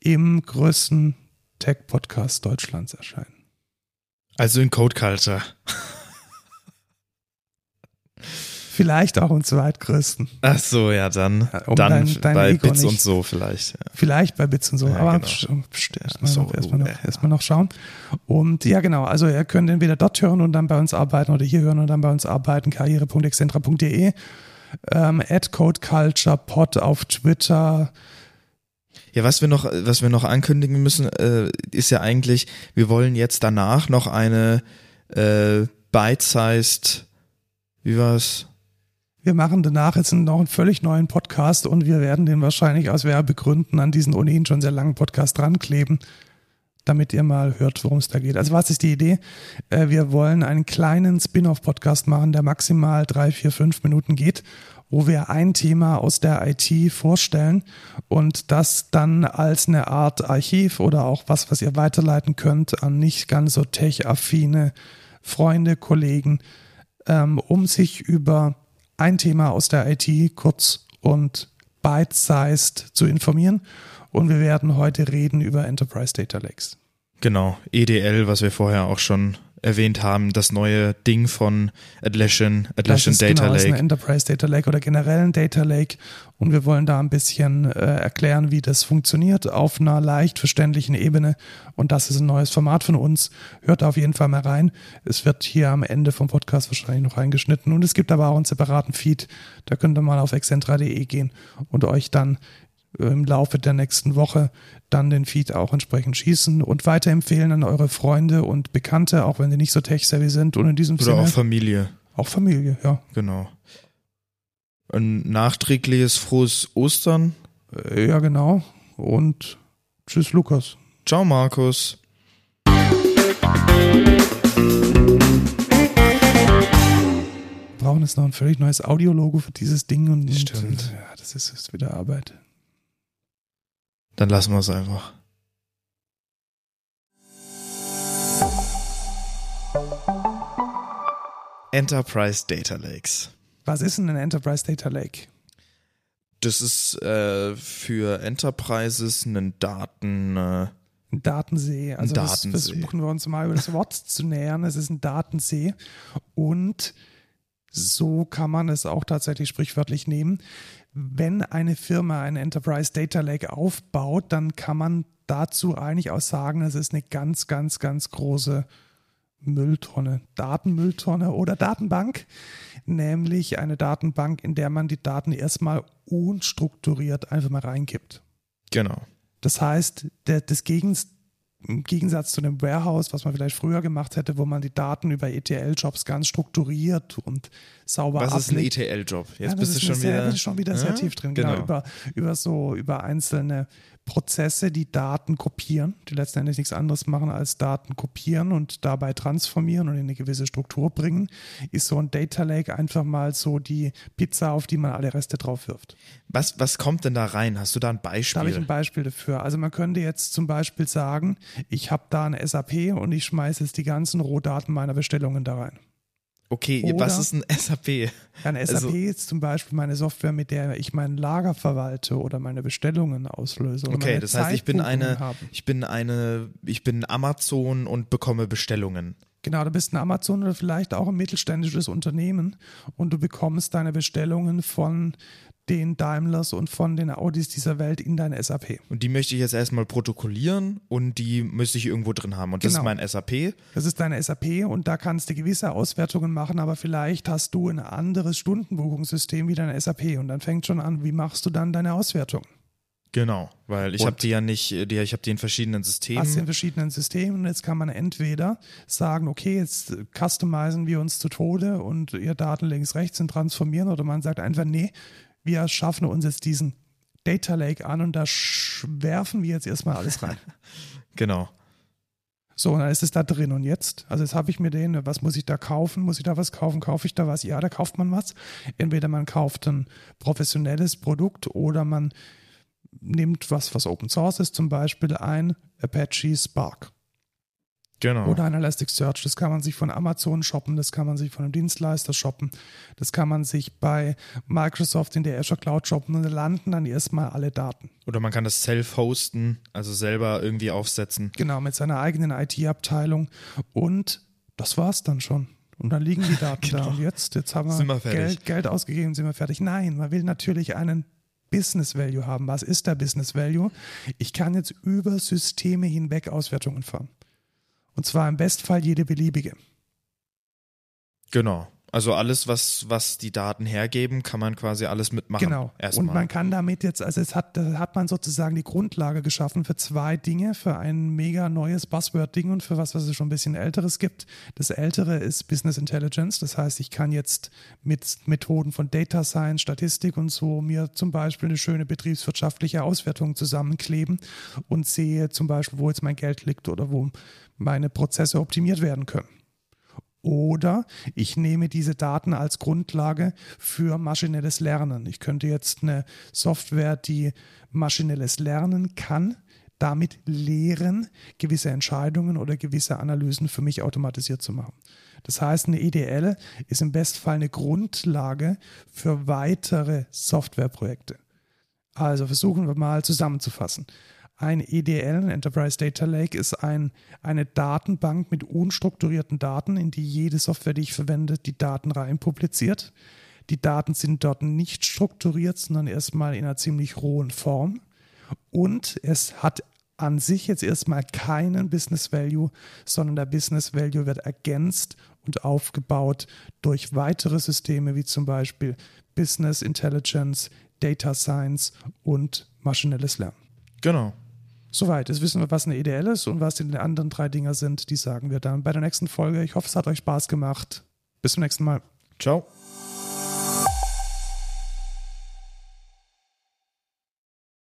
im größten Tech-Podcast Deutschlands erscheinen. Also in Code Culture. Vielleicht auch im zweitgrößten. Ach so, ja, dann bei Bits nicht. Und so vielleicht. Ja. Vielleicht bei Bits und so, ja, aber genau. Erstmal noch schauen. Und ja, genau, also ihr könnt entweder dort hören und dann bei uns arbeiten oder hier hören und dann bei uns arbeiten, karriere.exzentra.de, @codeculturepod auf Twitter. Ja, was wir noch ankündigen müssen, ist ja eigentlich, wir wollen jetzt danach noch eine bite-sized, wie war's? Wir machen danach jetzt noch einen völlig neuen Podcast und wir werden den wahrscheinlich aus Werbegründen an diesen ohnehin schon sehr langen Podcast rankleben, damit ihr mal hört, worum es da geht. Also was ist die Idee? Wir wollen einen kleinen Spin-off-Podcast machen, der maximal 3, 4, 5 Minuten geht, wo wir ein Thema aus der IT vorstellen und das dann als eine Art Archiv oder auch was ihr weiterleiten könnt an nicht ganz so tech-affine Freunde, Kollegen, um sich über ein Thema aus der IT kurz und bite-sized zu informieren. Und wir werden heute reden über Enterprise Data Lakes. Genau, EDL, was wir vorher auch schon erwähnt haben, das neue Ding von Atlassian Data Lake. Genau, das ist ein Enterprise Data Lake oder generell ein Data Lake. Und wir wollen da ein bisschen erklären, wie das funktioniert auf einer leicht verständlichen Ebene. Und das ist ein neues Format von uns. Hört auf jeden Fall mal rein. Es wird hier am Ende vom Podcast wahrscheinlich noch reingeschnitten. Und es gibt aber auch einen separaten Feed. Da könnt ihr mal auf exzentra.de gehen und euch dann im Laufe der nächsten Woche dann den Feed auch entsprechend schießen und weiterempfehlen an eure Freunde und Bekannte, auch wenn sie nicht so tech-savvy sind. Und in diesem Sinne. Oder auch Familie. Auch Familie, ja. Genau. Ein nachträgliches frohes Ostern. Ja, genau. Und tschüss, Lukas. Ciao, Markus. Wir brauchen jetzt noch ein völlig neues Audiologo für dieses Ding. Und stimmt. Ja, das ist wieder Arbeit. Dann lassen wir es einfach. Enterprise Data Lakes. Was ist denn ein Enterprise Data Lake? Das ist für Enterprises ein Datensee. Also Datensee. Das versuchen wir uns mal über das Wort zu nähern. Es ist ein Datensee und so kann man es auch tatsächlich sprichwörtlich nehmen. Wenn eine Firma ein Enterprise Data Lake aufbaut, dann kann man dazu eigentlich auch sagen, es ist eine ganz, ganz, ganz große Mülltonne, Datenmülltonne oder Datenbank, nämlich eine Datenbank, in der man die Daten erstmal unstrukturiert einfach mal reinkippt. Genau. Das heißt, im Gegensatz zu einem Warehouse, was man vielleicht früher gemacht hätte, wo man die Daten über ETL-Jobs ganz strukturiert und sauber ablegt. Was ist ein ETL-Job? Jetzt ja, bist du schon wieder sehr tief drin. Genau. Über einzelne Prozesse, die Daten kopieren, die letztendlich nichts anderes machen als Daten kopieren und dabei transformieren und in eine gewisse Struktur bringen, ist so ein Data Lake einfach mal so die Pizza, auf die man alle Reste drauf wirft. Was kommt denn da rein? Hast du da ein Beispiel? Da habe ich ein Beispiel dafür. Also man könnte jetzt zum Beispiel sagen, ich habe da ein SAP und ich schmeiße jetzt die ganzen Rohdaten meiner Bestellungen da rein. Okay, oder was ist ein SAP? Ein SAP ist zum Beispiel meine Software, mit der ich mein Lager verwalte oder meine Bestellungen auslöse. Oder okay, das heißt, ich bin Amazon und bekomme Bestellungen. Genau, du bist ein Amazon oder vielleicht auch ein mittelständisches Unternehmen und du bekommst deine Bestellungen von den Daimlers und von den Audis dieser Welt in dein SAP. Und die möchte ich jetzt erstmal protokollieren und die müsste ich irgendwo drin haben. Und das ist mein SAP. Das ist dein SAP und da kannst du gewisse Auswertungen machen, aber vielleicht hast du ein anderes Stundenbuchungssystem wie dein SAP und dann fängt schon an, wie machst du dann deine Auswertung? Genau, weil ich habe die ja nicht, ich habe die in verschiedenen Systemen. Hast du in verschiedenen Systemen und jetzt kann man entweder sagen, okay, jetzt customizen wir uns zu Tode und ihr Daten links, rechts und transformieren oder man sagt einfach, nee, wir schaffen uns jetzt diesen Data Lake an und da werfen wir jetzt erstmal alles rein. Genau. So, und dann ist es da drin und jetzt, also jetzt habe ich mir was muss ich da kaufen? Muss ich da was kaufen? Kaufe ich da was? Ja, da kauft man was. Entweder man kauft ein professionelles Produkt oder man nimmt was Open Source ist, zum Beispiel ein Apache Spark. Genau. Oder ein Elasticsearch. Das kann man sich von Amazon shoppen, das kann man sich von einem Dienstleister shoppen, das kann man sich bei Microsoft in der Azure Cloud shoppen und landen dann erstmal alle Daten. Oder man kann das self-hosten, also selber irgendwie aufsetzen. Genau, mit seiner eigenen IT-Abteilung und das war's dann schon. Und dann liegen die Daten da. Und jetzt haben wir Geld ausgegeben, sind wir fertig. Nein, man will natürlich einen Business Value haben. Was ist der Business Value? Ich kann jetzt über Systeme hinweg Auswertungen fahren. Und zwar im Bestfall jede beliebige. Genau. Also alles, was die Daten hergeben, kann man quasi alles mitmachen. Genau. Erstmal. Und man kann damit jetzt, also da hat man sozusagen die Grundlage geschaffen für zwei Dinge, für ein mega neues Buzzword-Ding und für was es schon ein bisschen Älteres gibt. Das Ältere ist Business Intelligence. Das heißt, ich kann jetzt mit Methoden von Data Science, Statistik und so mir zum Beispiel eine schöne betriebswirtschaftliche Auswertung zusammenkleben und sehe zum Beispiel, wo jetzt mein Geld liegt oder wo meine Prozesse optimiert werden können. Oder ich nehme diese Daten als Grundlage für maschinelles Lernen. Ich könnte jetzt eine Software, die maschinelles Lernen kann, damit lehren, gewisse Entscheidungen oder gewisse Analysen für mich automatisiert zu machen. Das heißt, eine EDL ist im Bestfall eine Grundlage für weitere Softwareprojekte. Also versuchen wir mal zusammenzufassen. Ein EDL, ein Enterprise Data Lake, ist eine Datenbank mit unstrukturierten Daten, in die jede Software, die ich verwende, die Daten rein publiziert. Die Daten sind dort nicht strukturiert, sondern erstmal in einer ziemlich rohen Form. Und es hat an sich jetzt erstmal keinen Business Value, sondern der Business Value wird ergänzt und aufgebaut durch weitere Systeme wie zum Beispiel Business Intelligence, Data Science und maschinelles Lernen. Genau. Soweit. Jetzt wissen wir, was eine EDL ist und was die anderen drei Dinger sind. Die sagen wir dann bei der nächsten Folge. Ich hoffe, es hat euch Spaß gemacht. Bis zum nächsten Mal. Ciao.